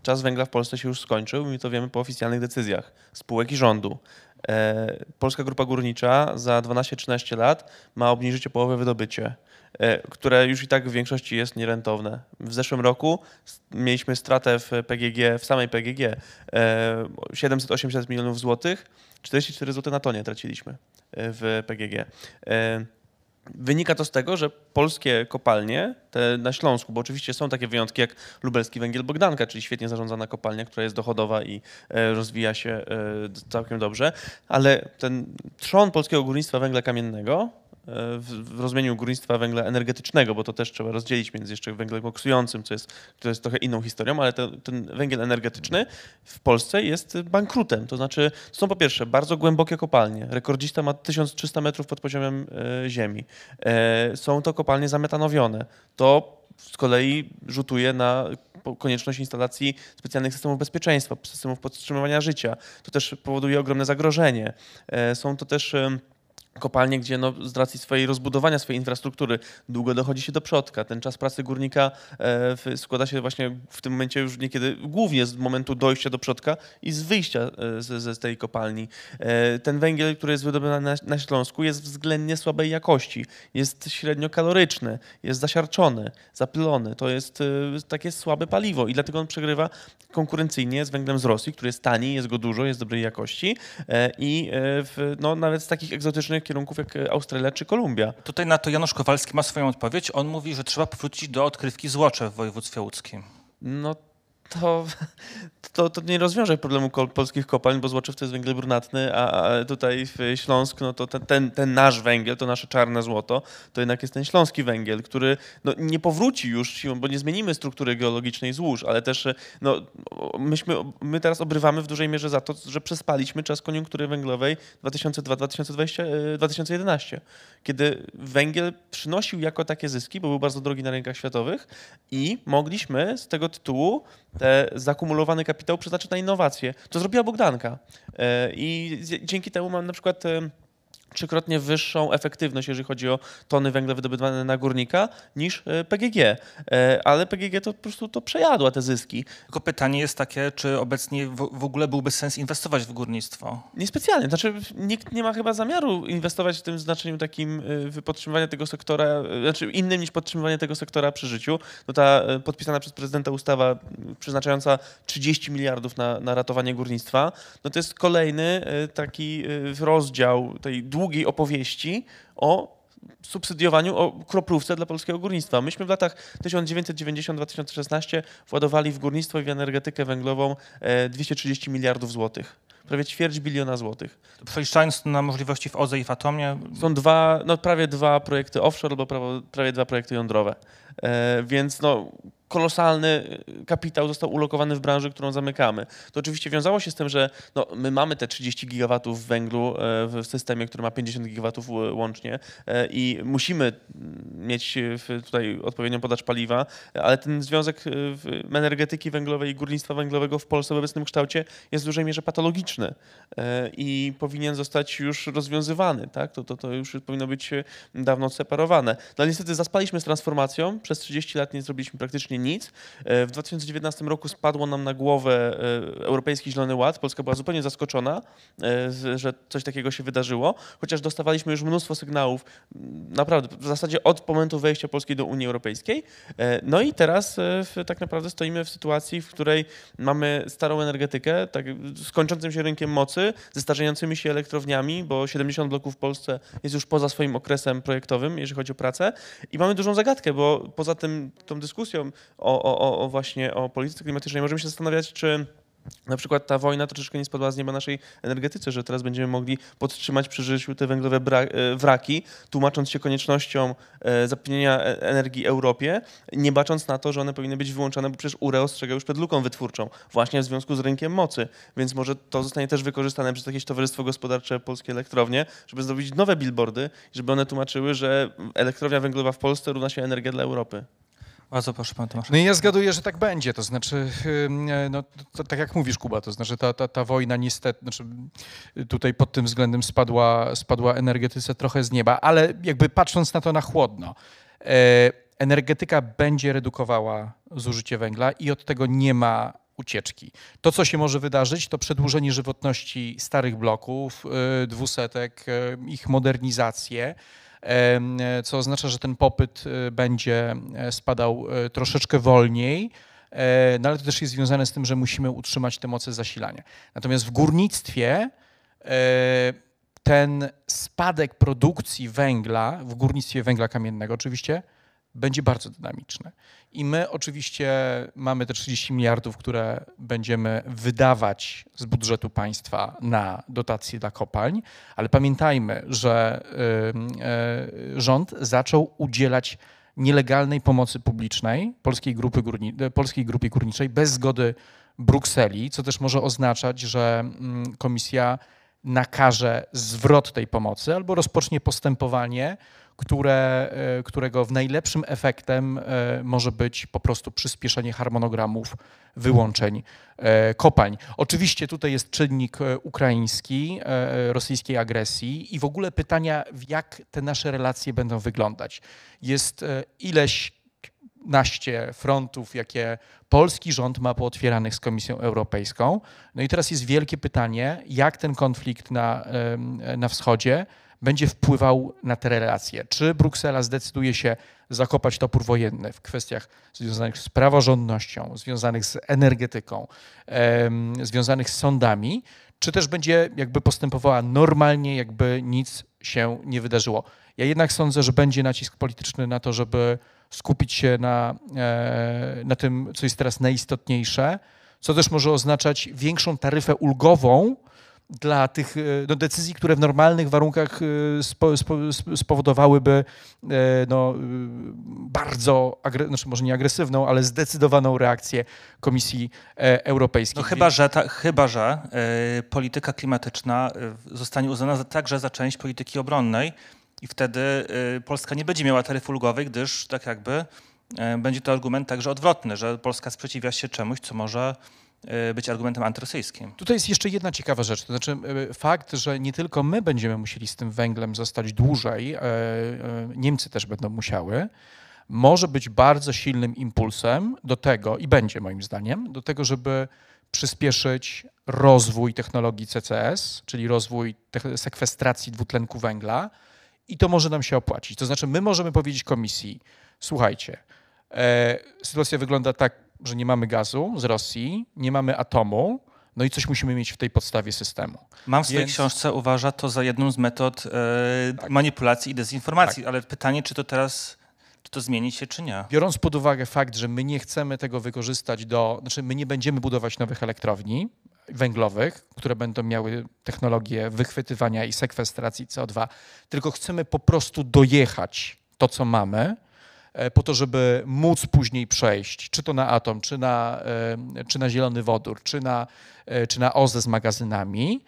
czas węgla w Polsce się już skończył i to wiemy po oficjalnych decyzjach spółek i rządu. E, Polska Grupa Górnicza za dwanaście trzynaście lat ma obniżyć o połowę wydobycie, e, które już i tak w większości jest nierentowne. W zeszłym roku mieliśmy stratę w P G G, w samej P G G e, siedemset osiemset milionów złotych, czterdzieści cztery złote na tonie traciliśmy w P G G. E, Wynika to z tego, że polskie kopalnie te na Śląsku, bo oczywiście są takie wyjątki jak lubelski węgiel Bogdanka, czyli świetnie zarządzana kopalnia, która jest dochodowa i rozwija się całkiem dobrze, ale ten trzon polskiego górnictwa węgla kamiennego w rozumieniu górnictwa węgla energetycznego, bo to też trzeba rozdzielić między jeszcze węglem koksującym, co jest, co jest trochę inną historią, ale ten, ten węgiel energetyczny w Polsce jest bankrutem. To znaczy, to są po pierwsze bardzo głębokie kopalnie. Rekordzista ma tysiąc trzysta metrów pod poziomem e, ziemi. E, są to kopalnie zametanowione. To z kolei rzutuje na konieczność instalacji specjalnych systemów bezpieczeństwa, systemów podtrzymywania życia. To też powoduje ogromne zagrożenie. E, są to też... E, kopalnie, gdzie no, z racji swojej rozbudowania swojej infrastruktury długo dochodzi się do przodka. Ten czas pracy górnika e, składa się właśnie w tym momencie już niekiedy głównie z momentu dojścia do przodka i z wyjścia e, z, z tej kopalni. E, ten węgiel, który jest wydobywany na, na Śląsku jest względnie słabej jakości, jest średnio kaloryczny, jest zasiarczony, zapylony. To jest e, takie słabe paliwo i dlatego on przegrywa konkurencyjnie z węglem z Rosji, który jest tani, jest go dużo, jest dobrej jakości e, i e, w, no, nawet z takich egzotycznych kierunków jak Australia czy Kolumbia. Tutaj na to Janusz Kowalski ma swoją odpowiedź. On mówi, że trzeba powrócić do odkrywki złoczew w województwie łódzkim. No to, to, to nie rozwiąże problemu kol, polskich kopalń, bo złoczyw to jest węgiel brunatny, a, a tutaj Śląsk, no to ten, ten nasz węgiel, to nasze czarne złoto, to jednak jest ten śląski węgiel, który no, nie powróci już siłą, bo nie zmienimy struktury geologicznej złóż, ale też no, myśmy, my teraz obrywamy w dużej mierze za to, że przespaliśmy czas koniunktury węglowej dwa tysiące dwa do dwa tysiące jedenastego, kiedy węgiel przynosił jako takie zyski, bo był bardzo drogi na rynkach światowych i mogliśmy z tego tytułu te zakumulowany kapitał przeznaczyć na innowacje. To zrobiła Bogdanka i dzięki temu mam na przykład trzykrotnie wyższą efektywność, jeżeli chodzi o tony węgla wydobywane na górnika, niż P G G. Ale P G G to po prostu to przejadła te zyski. Tylko pytanie jest takie, czy obecnie w ogóle byłby sens inwestować w górnictwo? Niespecjalnie. Znaczy nikt nie ma chyba zamiaru inwestować w tym znaczeniu takim podtrzymywania tego sektora, znaczy innym niż podtrzymywanie tego sektora przy życiu. No ta podpisana przez prezydenta ustawa przeznaczająca trzydzieści miliardów na, na ratowanie górnictwa, no to jest kolejny taki rozdział tej długiej opowieści o subsydiowaniu, o kroplówce dla polskiego górnictwa. Myśmy w latach tysiąc dziewięćset dziewięćdziesiątym do dwa tysiące szesnastego władowali w górnictwo i w energetykę węglową dwieście trzydzieści miliardów złotych. Prawie ćwierć biliona złotych. Przeliczając na możliwości w O Z E i w Atomie? Są dwa, no prawie dwa projekty offshore albo prawie, prawie dwa projekty jądrowe. E, więc no, kolosalny kapitał został ulokowany w branży, którą zamykamy. To oczywiście wiązało się z tym, że no, my mamy te trzydzieści gigawatów węglu w systemie, który ma pięćdziesiąt gigawatów łącznie i musimy mieć tutaj odpowiednią podaż paliwa, ale ten związek energetyki węglowej i górnictwa węglowego w Polsce w obecnym kształcie jest w dużej mierze patologiczny i powinien zostać już rozwiązywany. Tak? To, to, to już powinno być dawno odseparowane. No, ale niestety zaspaliśmy z transformacją. Przez trzydzieści lat nie zrobiliśmy praktycznie nic. Nic. W dwa tysiące dziewiętnastym roku spadło nam na głowę Europejski Zielony Ład. Polska była zupełnie zaskoczona, że coś takiego się wydarzyło, chociaż dostawaliśmy już mnóstwo sygnałów, naprawdę w zasadzie od momentu wejścia Polski do Unii Europejskiej. No i teraz tak naprawdę stoimy w sytuacji, w której mamy starą energetykę, tak, z kończącym się rynkiem mocy, ze starzejącymi się elektrowniami, bo siedemdziesiąt bloków w Polsce jest już poza swoim okresem projektowym, jeżeli chodzi o pracę. I mamy dużą zagadkę, bo poza tym tą dyskusją O, o, o właśnie o polityce klimatycznej możemy się zastanawiać, czy na przykład ta wojna troszeczkę nie spadła z nieba naszej energetyce, że teraz będziemy mogli podtrzymać przy życiu te węglowe wraki, tłumacząc się koniecznością zapewnienia energii Europie, nie bacząc na to, że one powinny być wyłączone, bo przecież U R E ostrzega już przed luką wytwórczą, właśnie w związku z rynkiem mocy. Więc może to zostanie też wykorzystane przez jakieś towarzystwo gospodarcze polskie elektrownie, żeby zrobić nowe billboardy, żeby one tłumaczyły, że elektrownia węglowa w Polsce równa się energia dla Europy. Bardzo proszę, pan Tomasz. No i ja zgaduję, że tak będzie, to znaczy, no, to, tak jak mówisz, Kuba, to znaczy ta, ta, ta wojna niestety, znaczy tutaj pod tym względem spadła, spadła energetyce trochę z nieba, ale jakby patrząc na to na chłodno, energetyka będzie redukowała zużycie węgla i od tego nie ma ucieczki. To, co się może wydarzyć, to przedłużenie żywotności starych bloków, dwusetek, ich modernizację, co oznacza, że ten popyt będzie spadał troszeczkę wolniej, no ale to też jest związane z tym, że musimy utrzymać te moce zasilania. Natomiast w górnictwie ten spadek produkcji węgla, w górnictwie węgla kamiennego oczywiście, będzie bardzo dynamiczny. I my oczywiście mamy te trzydzieści miliardów, które będziemy wydawać z budżetu państwa na dotacje dla kopalń, ale pamiętajmy, że rząd zaczął udzielać nielegalnej pomocy publicznej Polskiej Grupy Górni- Polskiej Grupie Górniczej bez zgody Brukseli, co też może oznaczać, że komisja nakaże zwrot tej pomocy albo rozpocznie postępowanie, które, którego w najlepszym efektem może być po prostu przyspieszenie harmonogramów wyłączeń kopalń. Oczywiście tutaj jest czynnik ukraiński, rosyjskiej agresji i w ogóle pytania, jak te nasze relacje będą wyglądać. Jest ileś naście frontów, jakie polski rząd ma pootwieranych z Komisją Europejską. No i teraz jest wielkie pytanie, jak ten konflikt na, na wschodzie będzie wpływał na te relacje. Czy Bruksela zdecyduje się zakopać topór wojenny w kwestiach związanych z praworządnością, związanych z energetyką, związanych z sądami, czy też będzie jakby postępowała normalnie, jakby nic się nie wydarzyło. Ja jednak sądzę, że będzie nacisk polityczny na to, żeby skupić się na, na tym, co jest teraz najistotniejsze, co też może oznaczać większą taryfę ulgową dla tych no, decyzji, które w normalnych warunkach spo, spo, spowodowałyby no, bardzo, agre- znaczy może nie agresywną, ale zdecydowaną reakcję Komisji Europejskiej. No, chyba, że, ta, chyba, że y, polityka klimatyczna zostanie uznana za, także za część polityki obronnej i wtedy y, Polska nie będzie miała taryfy ulgowej, gdyż tak jakby y, będzie to argument także odwrotny, że Polska sprzeciwia się czemuś, co może być argumentem antyrosyjskim. Tutaj jest jeszcze jedna ciekawa rzecz, to znaczy fakt, że nie tylko my będziemy musieli z tym węglem zostać dłużej, Niemcy też będą musiały, może być bardzo silnym impulsem do tego i będzie moim zdaniem, do tego, żeby przyspieszyć rozwój technologii C C S, czyli rozwój sekwestracji dwutlenku węgla i to może nam się opłacić. To znaczy my możemy powiedzieć Komisji, słuchajcie, sytuacja wygląda tak, że nie mamy gazu z Rosji, nie mamy atomu, no i coś musimy mieć w tej podstawie systemu. Mam w swojej Więc... książce uważa to za jedną z metod yy, tak. manipulacji i dezinformacji, tak. ale pytanie, czy to teraz, czy to zmieni się, czy nie? Biorąc pod uwagę fakt, że my nie chcemy tego wykorzystać do, znaczy my nie będziemy budować nowych elektrowni węglowych, które będą miały technologię wychwytywania i sekwestracji C O dwa, tylko chcemy po prostu dojechać to, co mamy, po to, żeby móc później przejść, czy to na atom, czy na, czy na zielony wodór, czy na, czy na O Z E z magazynami,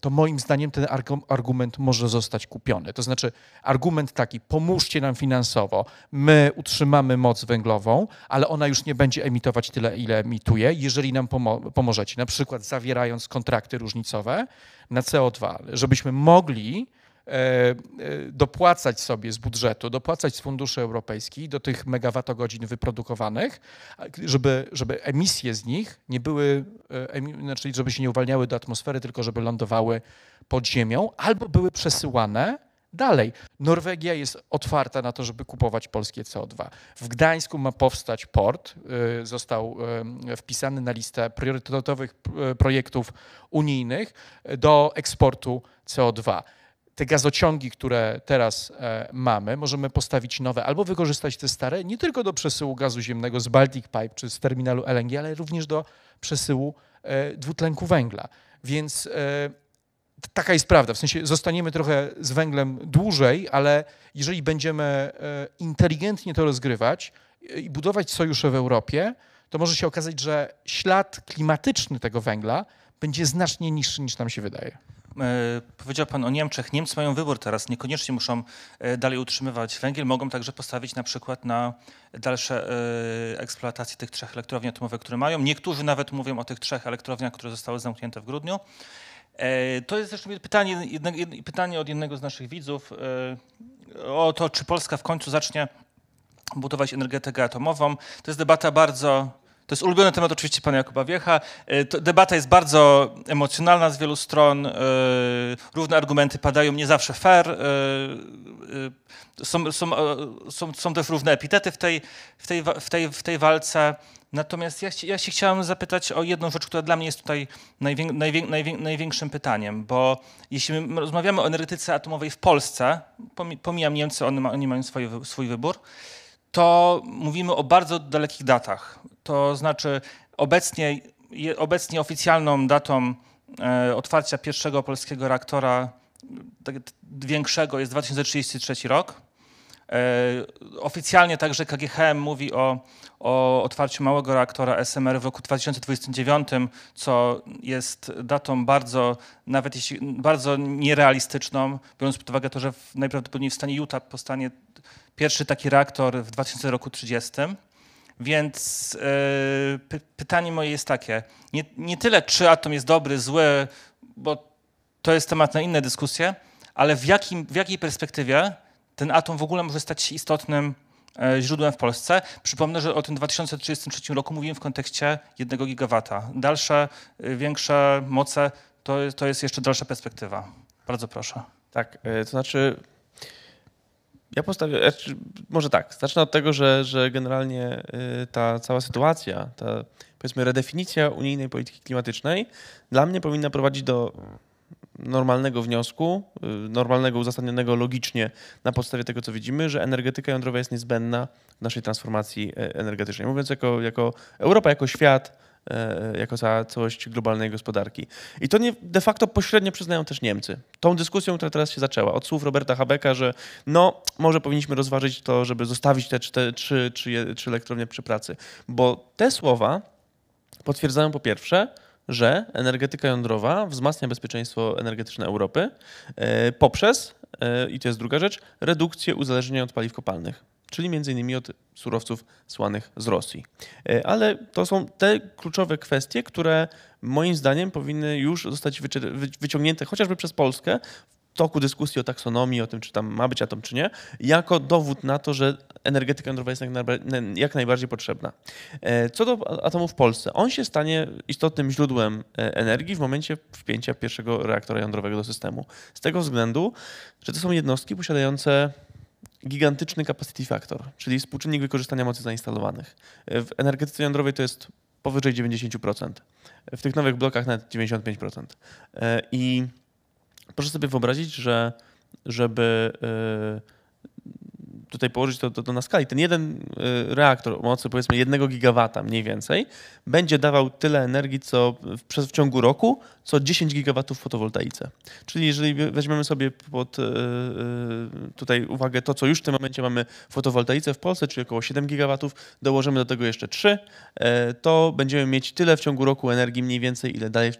to moim zdaniem ten argument może zostać kupiony. To znaczy argument taki, pomóżcie nam finansowo, my utrzymamy moc węglową, ale ona już nie będzie emitować tyle, ile emituje, jeżeli nam pomo- pomożecie, na przykład zawierając kontrakty różnicowe na C O dwa, żebyśmy mogli dopłacać sobie z budżetu, dopłacać z funduszy europejskich do tych megawattogodzin wyprodukowanych, żeby, żeby emisje z nich nie były, znaczy żeby się nie uwalniały do atmosfery, tylko żeby lądowały pod ziemią albo były przesyłane dalej. Norwegia jest otwarta na to, żeby kupować polskie C O dwa. W Gdańsku ma powstać port, został wpisany na listę priorytetowych projektów unijnych do eksportu C O dwa. Te gazociągi, które teraz mamy, możemy postawić nowe albo wykorzystać te stare nie tylko do przesyłu gazu ziemnego z Baltic Pipe czy z terminalu L N G, ale również do przesyłu dwutlenku węgla. Więc taka jest prawda, w sensie zostaniemy trochę z węglem dłużej, ale jeżeli będziemy inteligentnie to rozgrywać i budować sojusze w Europie, to może się okazać, że ślad klimatyczny tego węgla będzie znacznie niższy niż nam się wydaje. Powiedział pan o Niemczech. Niemcy mają wybór teraz. Niekoniecznie muszą dalej utrzymywać węgiel. Mogą także postawić na przykład na dalsze eksploatacje tych trzech elektrowni atomowych, które mają. Niektórzy nawet mówią o tych trzech elektrowniach, które zostały zamknięte w grudniu. To jest zresztą pytanie, pytanie od jednego z naszych widzów o to, czy Polska w końcu zacznie budować energetykę atomową. To jest debata bardzo... To jest ulubiony temat oczywiście pana Jakuba Wiecha. Debata jest bardzo emocjonalna z wielu stron. Równe argumenty padają nie zawsze fair. Są, są, są, są też równe epitety w tej, w tej, w tej, w tej walce. Natomiast ja, ja się chciałem zapytać o jedną rzecz, która dla mnie jest tutaj najwię, najwię, najwię, największym pytaniem, bo jeśli my rozmawiamy o energetyce atomowej w Polsce, pomijam Niemcy, oni, ma, oni mają swój, swój wybór, to mówimy o bardzo dalekich datach. To znaczy obecnie, obecnie oficjalną datą otwarcia pierwszego polskiego reaktora większego jest dwa tysiące trzydziesty trzeci rok. Oficjalnie także K G H M mówi o, o otwarciu małego reaktora S M R w roku dwa tysiące dwudziestym dziewiątym, co jest datą bardzo, nawet jeśli, bardzo nierealistyczną, biorąc pod uwagę to, że w, najprawdopodobniej w stanie Utah powstanie pierwszy taki reaktor w dwa tysiące trzydziestym. Więc yy, py, pytanie moje jest takie, nie, nie tyle czy atom jest dobry, zły, bo to jest temat na inne dyskusje, ale w, jakim, w jakiej perspektywie ten atom w ogóle może stać się istotnym e, źródłem w Polsce. Przypomnę, że o tym dwa tysiące trzydziestym trzecim roku mówiłem w kontekście jednego gigawata. Dalsze, y, większe moce to, to jest jeszcze dalsza perspektywa. Bardzo proszę. Tak, y, to znaczy Ja postawię, może tak, zacznę od tego, że, że generalnie ta cała sytuacja, ta powiedzmy redefinicja unijnej polityki klimatycznej dla mnie powinna prowadzić do normalnego wniosku, normalnego, uzasadnionego logicznie na podstawie tego, co widzimy, że energetyka jądrowa jest niezbędna w naszej transformacji energetycznej. Mówiąc jako, jako Europa, jako świat, jako cała całość globalnej gospodarki. I to nie, de facto pośrednio przyznają też Niemcy. Tą dyskusją, która teraz się zaczęła, od słów Roberta Habecka, że no, może powinniśmy rozważyć to, żeby zostawić te cztery, trzy, trzy, trzy elektrownie przy pracy. Bo te słowa potwierdzają po pierwsze, że energetyka jądrowa wzmacnia bezpieczeństwo energetyczne Europy poprzez, i to jest druga rzecz, redukcję uzależnienia od paliw kopalnych, czyli między innymi od surowców słanych z Rosji. Ale to są te kluczowe kwestie, które moim zdaniem powinny już zostać wyciągnięte chociażby przez Polskę w toku dyskusji o taksonomii, o tym, czy tam ma być atom, czy nie, jako dowód na to, że energetyka jądrowa jest jak najbardziej potrzebna. Co do atomu w Polsce, on się stanie istotnym źródłem energii w momencie wpięcia pierwszego reaktora jądrowego do systemu. Z tego względu, że to są jednostki posiadające gigantyczny capacity factor, czyli współczynnik wykorzystania mocy zainstalowanych. W energetyce jądrowej to jest powyżej dziewięćdziesiąt procent. W tych nowych blokach nawet dziewięćdziesiąt pięć procent. I proszę sobie wyobrazić, że żeby tutaj położyć to, to, to na skali, ten jeden reaktor mocy powiedzmy jednego gigawata mniej więcej będzie dawał tyle energii co w, w ciągu roku, co dziesięć gigawatów w fotowoltaice. Czyli jeżeli weźmiemy sobie pod tutaj uwagę to, co już w tym momencie mamy w fotowoltaice w Polsce, czyli około siedem gigawatów, dołożymy do tego jeszcze trzy, to będziemy mieć tyle w ciągu roku energii mniej więcej, ile daje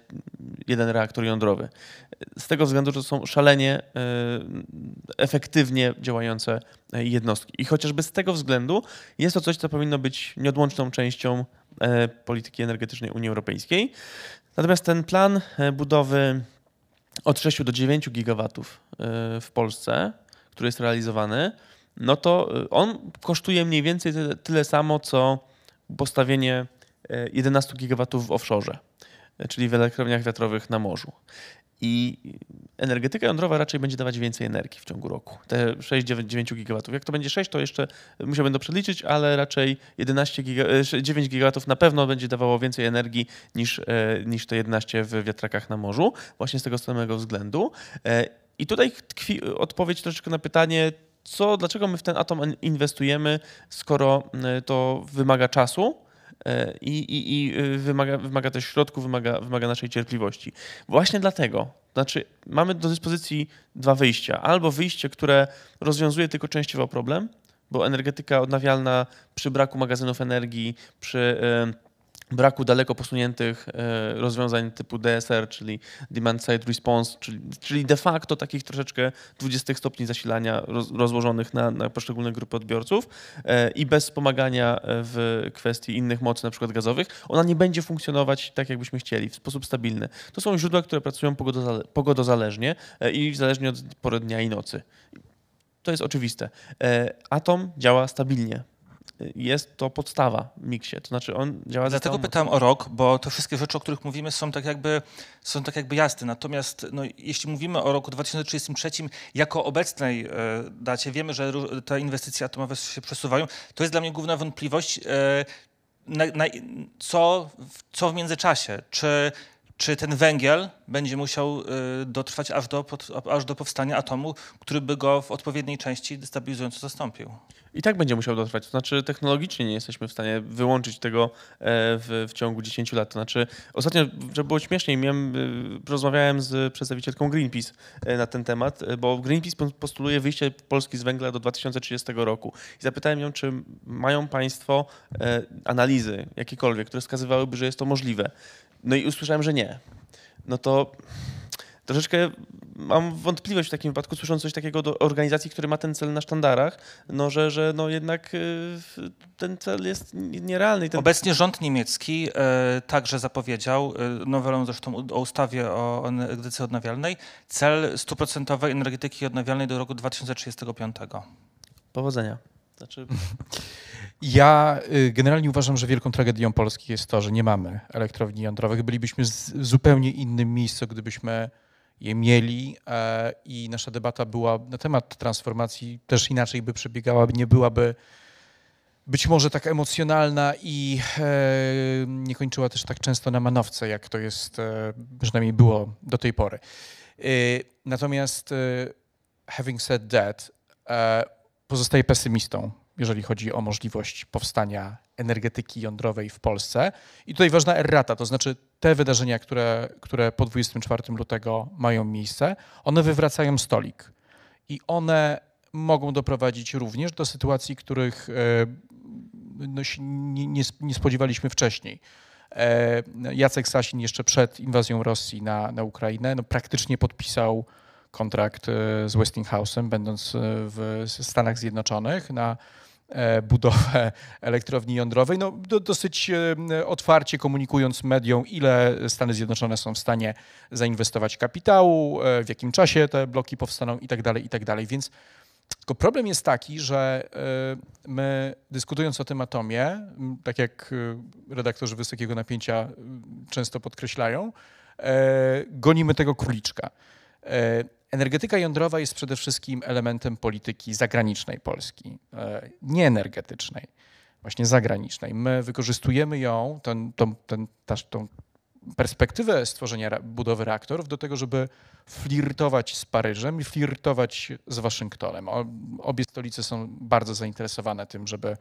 jeden reaktor jądrowy. Z tego względu, że to są szalenie efektywnie działające jednostki. I chociażby z tego względu jest to coś, co powinno być nieodłączną częścią polityki energetycznej Unii Europejskiej. Natomiast ten plan budowy od sześciu do dziewięciu gigawatów w Polsce, który jest realizowany, no to on kosztuje mniej więcej tyle, tyle samo, co postawienie jedenastu gigawatów w offshore, czyli w elektrowniach wiatrowych na morzu. I energetyka jądrowa raczej będzie dawać więcej energii w ciągu roku. Te sześć do dziewięciu gigawatów. Jak to będzie sześć, to jeszcze musiałbym to przeliczyć, ale raczej dziewięć gigawatów na pewno będzie dawało więcej energii niż, niż te jedenaście w wiatrakach na morzu. Właśnie z tego samego względu. I tutaj tkwi odpowiedź troszeczkę na pytanie, co, dlaczego my w ten atom inwestujemy, skoro to wymaga czasu. I, i, i wymaga, wymaga też środków, wymaga, wymaga naszej cierpliwości. Właśnie dlatego, znaczy mamy do dyspozycji dwa wyjścia. Albo wyjście, które rozwiązuje tylko częściowo problem, bo energetyka odnawialna przy braku magazynów energii, przy y, braku daleko posuniętych y, rozwiązań typu D S R, czyli Demand Side Response, czyli, czyli de facto takich troszeczkę dwudziestu stopni zasilania roz, rozłożonych na, na poszczególne grupy odbiorców y, i bez wspomagania w kwestii innych mocy, na przykład gazowych, ona nie będzie funkcjonować tak, jakbyśmy chcieli, w sposób stabilny. To są źródła, które pracują pogodozale, pogodozależnie y, i zależnie od pory dnia i nocy. To jest oczywiste. Y, atom działa stabilnie. Jest to podstawa w miksie, to znaczy on działa... Dlatego za pytam o rok, bo te wszystkie rzeczy, o których mówimy, są tak jakby, są tak jakby jasne. Natomiast no, jeśli mówimy o roku dwa tysiące trzydziestym trzecim, jako obecnej e, dacie, wiemy, że te inwestycje atomowe się przesuwają. To jest dla mnie główna wątpliwość, e, na, na, co, co w międzyczasie. Czy... Czy ten węgiel będzie musiał dotrwać aż do, aż do powstania atomu, który by go w odpowiedniej części destabilizująco zastąpił? I tak będzie musiał dotrwać. To znaczy technologicznie nie jesteśmy w stanie wyłączyć tego w, w ciągu dziesięciu lat. To znaczy ostatnio, żeby było śmieszniej, miałem, rozmawiałem z przedstawicielką Greenpeace na ten temat, bo Greenpeace postuluje wyjście Polski z węgla do dwa tysiące trzydziestego roku. I zapytałem ją, czy mają państwo analizy jakiekolwiek, które wskazywałyby, że jest to możliwe. No i usłyszałem, że nie. No to troszeczkę mam wątpliwość w takim wypadku, słysząc coś takiego do organizacji, która ma ten cel na sztandarach, no że, że no jednak ten cel jest nierealny. Ten... Obecnie rząd niemiecki e, także zapowiedział, e, nowelą zresztą o ustawie o energetyce odnawialnej, cel stuprocentowej energetyki odnawialnej do roku dwa tysiące trzydziestego piątego. Powodzenia. Znaczy... Ja generalnie uważam, że wielką tragedią Polski jest to, że nie mamy elektrowni jądrowych. Bylibyśmy w zupełnie innym miejscu, gdybyśmy je mieli i nasza debata była na temat transformacji też inaczej by przebiegała, nie byłaby być może tak emocjonalna i nie kończyła też tak często na manowce, jak to jest, przynajmniej było do tej pory. Natomiast having said that, pozostaję pesymistą, jeżeli chodzi o możliwość powstania energetyki jądrowej w Polsce. I tutaj ważna errata, to znaczy te wydarzenia, które, które po dwudziestego czwartego lutego mają miejsce, one wywracają stolik i one mogą doprowadzić również do sytuacji, których no, nie, nie, nie spodziewaliśmy wcześniej. Jacek Sasin jeszcze przed inwazją Rosji na, na Ukrainę no, praktycznie podpisał kontrakt z Westinghouse'em, będąc w Stanach Zjednoczonych na budowę elektrowni jądrowej, no, do, dosyć otwarcie komunikując mediom, ile Stany Zjednoczone są w stanie zainwestować kapitału, w jakim czasie te bloki powstaną i tak dalej, i tak dalej. Więc tylko problem jest taki, że my dyskutując o tym atomie, tak jak redaktorzy wysokiego napięcia często podkreślają, gonimy tego króliczka. Energetyka jądrowa jest przede wszystkim elementem polityki zagranicznej Polski, nie energetycznej, właśnie zagranicznej. My wykorzystujemy ją, ten, tą, ten, ta, tą perspektywę stworzenia budowy reaktorów do tego, żeby flirtować z Paryżem i flirtować z Waszyngtonem. Obie stolice są bardzo zainteresowane tym, żeby,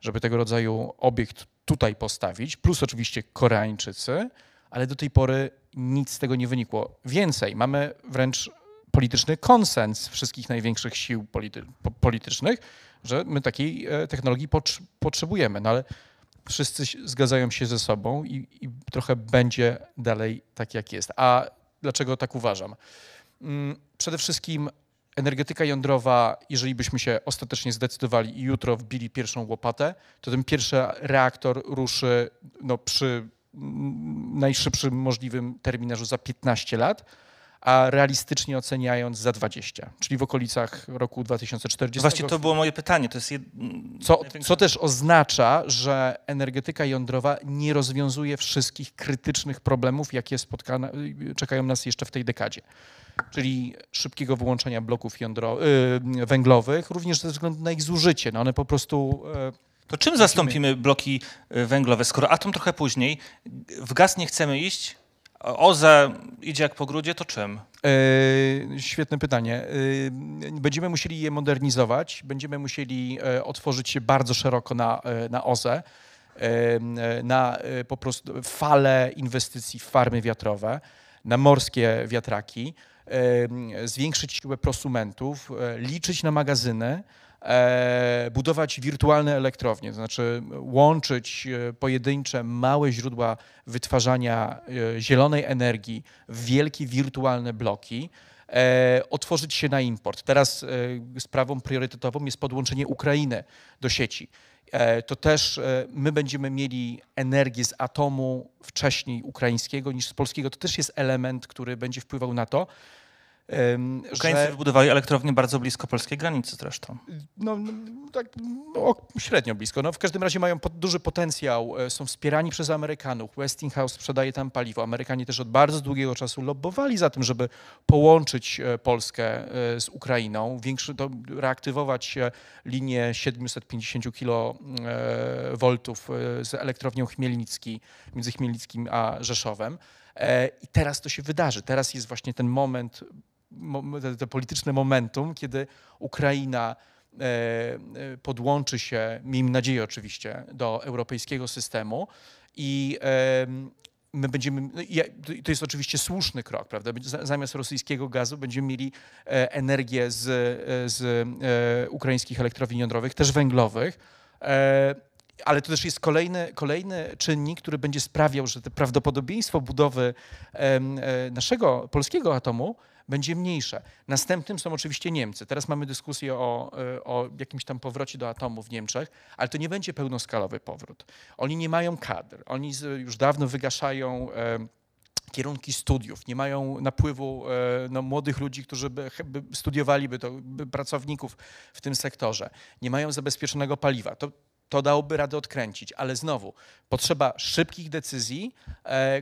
żeby tego rodzaju obiekt tutaj postawić, plus oczywiście Koreańczycy, ale do tej pory nic z tego nie wynikło. Więcej, mamy wręcz polityczny konsens wszystkich największych sił polity, politycznych, że my takiej technologii potrzebujemy, no ale wszyscy zgadzają się ze sobą i, i trochę będzie dalej tak, jak jest. A dlaczego tak uważam? Przede wszystkim energetyka jądrowa, jeżeli byśmy się ostatecznie zdecydowali i jutro wbili pierwszą łopatę, to ten pierwszy reaktor ruszy no, przy najszybszym możliwym terminarzu za piętnaście lat, a realistycznie oceniając za dwadzieścia, czyli w okolicach roku dwa tysiące czterdziestego. Właśnie to było moje pytanie. To jest jed... co, co też oznacza, że energetyka jądrowa nie rozwiązuje wszystkich krytycznych problemów, jakie spotkane, czekają nas jeszcze w tej dekadzie. Czyli szybkiego wyłączenia bloków jądro, yy, węglowych, również ze względu na ich zużycie. No one po prostu... Yy, To czym zastąpimy bloki węglowe, skoro atom trochę później, w gaz nie chcemy iść, O Z E idzie jak po grudzie, to czym? Yy, świetne pytanie. Yy, będziemy musieli je modernizować, będziemy musieli otworzyć się bardzo szeroko na, na O Z E, yy, na po prostu fale inwestycji w farmy wiatrowe, na morskie wiatraki, yy, zwiększyć siłę prosumentów, yy, liczyć na magazyny, budować wirtualne elektrownie, to znaczy łączyć pojedyncze małe źródła wytwarzania zielonej energii w wielkie wirtualne bloki, otworzyć się na import. Teraz sprawą priorytetową jest podłączenie Ukrainy do sieci. To też my będziemy mieli energię z atomu wcześniej ukraińskiego niż z polskiego. To też jest element, który będzie wpływał na to, Ukraińcy że... wybudowali elektrownię bardzo blisko polskiej granicy zresztą. No tak no, średnio blisko. No, w każdym razie mają pod, duży potencjał, są wspierani przez Amerykanów. Westinghouse sprzedaje tam paliwo. Amerykanie też od bardzo długiego czasu lobbowali za tym, żeby połączyć Polskę z Ukrainą, większy, to reaktywować linię siedemset pięćdziesiąt kilowoltów z elektrownią Chmielnicki, między Chmielnickim a Rzeszowem. I teraz to się wydarzy. Teraz jest właśnie ten moment, to polityczne momentum, kiedy Ukraina podłączy się, miejmy nadzieję oczywiście, do europejskiego systemu i my będziemy, to jest oczywiście słuszny krok, prawda? Zamiast rosyjskiego gazu będziemy mieli energię z, z ukraińskich elektrowni jądrowych, też węglowych, ale to też jest kolejny, kolejny czynnik, który będzie sprawiał, że to prawdopodobieństwo budowy naszego polskiego atomu będzie mniejsze. Następnym są oczywiście Niemcy. Teraz mamy dyskusję o, o jakimś tam powrocie do atomu w Niemczech, ale to nie będzie pełnoskalowy powrót. Oni nie mają kadr, oni już dawno wygaszają kierunki studiów, nie mają napływu no, młodych ludzi, którzy by, by studiowaliby to, by pracowników w tym sektorze, nie mają zabezpieczonego paliwa. To, to dałoby radę odkręcić, ale znowu potrzeba szybkich decyzji,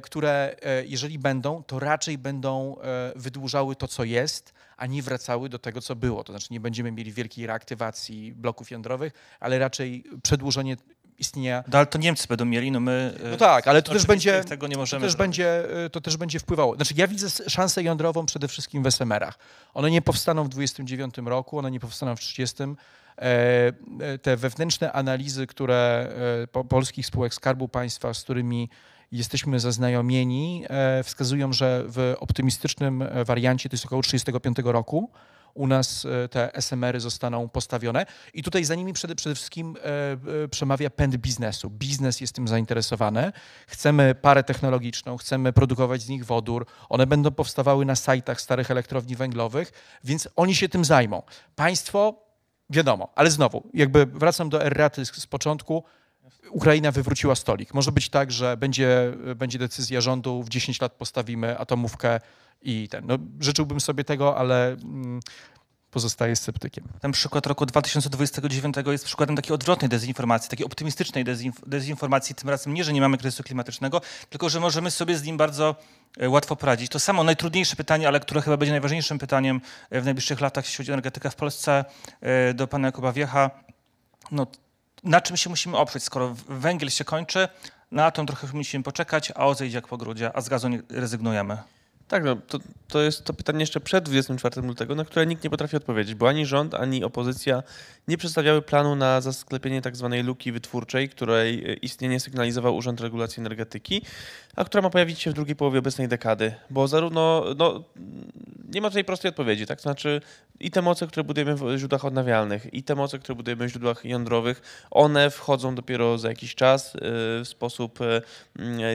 które jeżeli będą, to raczej będą wydłużały to, co jest, a nie wracały do tego, co było. To znaczy nie będziemy mieli wielkiej reaktywacji bloków jądrowych, ale raczej przedłużenie istnienia... No ale to Niemcy będą mieli, no my... No tak, ale to też będzie, tego nie możemy to, też będzie, to też będzie wpływało. Znaczy ja widzę szansę jądrową przede wszystkim w es em erach. One nie powstaną w dwudziestym dziewiątym roku, one nie powstaną w trzydziestym. Te wewnętrzne analizy, które polskich spółek Skarbu Państwa, z którymi jesteśmy zaznajomieni, wskazują, że w optymistycznym wariancie to jest około trzydziestego piątego roku. U nas te es em ery zostaną postawione i tutaj za nimi przede, przede wszystkim przemawia pęd biznesu. Biznes jest tym zainteresowany. Chcemy parę technologiczną, chcemy produkować z nich wodór. One będą powstawały na sajtach starych elektrowni węglowych, więc oni się tym zajmą. Państwo, wiadomo, ale znowu, jakby wracam do erraty z, z początku, Ukraina wywróciła stolik. Może być tak, że będzie, będzie decyzja rządu, w dziesięć lat postawimy atomówkę i ten. No, życzyłbym sobie tego, ale mm, pozostaję sceptykiem. Ten przykład roku dwa tysiące dwudziestego dziewiątego jest przykładem takiej odwrotnej dezinformacji, takiej optymistycznej dezinf- dezinformacji. Tym razem nie, że nie mamy kryzysu klimatycznego, tylko że możemy sobie z nim bardzo łatwo poradzić. To samo najtrudniejsze pytanie, ale które chyba będzie najważniejszym pytaniem w najbliższych latach, jeśli chodzi o energetykę w Polsce, do pana Jakuba Wiecha. No, na czym się musimy oprzeć, skoro węgiel się kończy, na atom trochę musimy poczekać, a O Z E idzie jak po grudzie, a z gazu nie rezygnujemy. Tak, no, to, to jest to pytanie jeszcze przed dwudziestego czwartego lutego, na które nikt nie potrafi odpowiedzieć, bo ani rząd, ani opozycja nie przedstawiały planu na zasklepienie tak zwanej luki wytwórczej, której istnienie sygnalizował Urząd Regulacji Energetyki, a która ma pojawić się w drugiej połowie obecnej dekady, bo zarówno no, nie ma tutaj prostej odpowiedzi, tak? To znaczy i te moce, które budujemy w źródłach odnawialnych, i te moce, które budujemy w źródłach jądrowych, one wchodzą dopiero za jakiś czas w sposób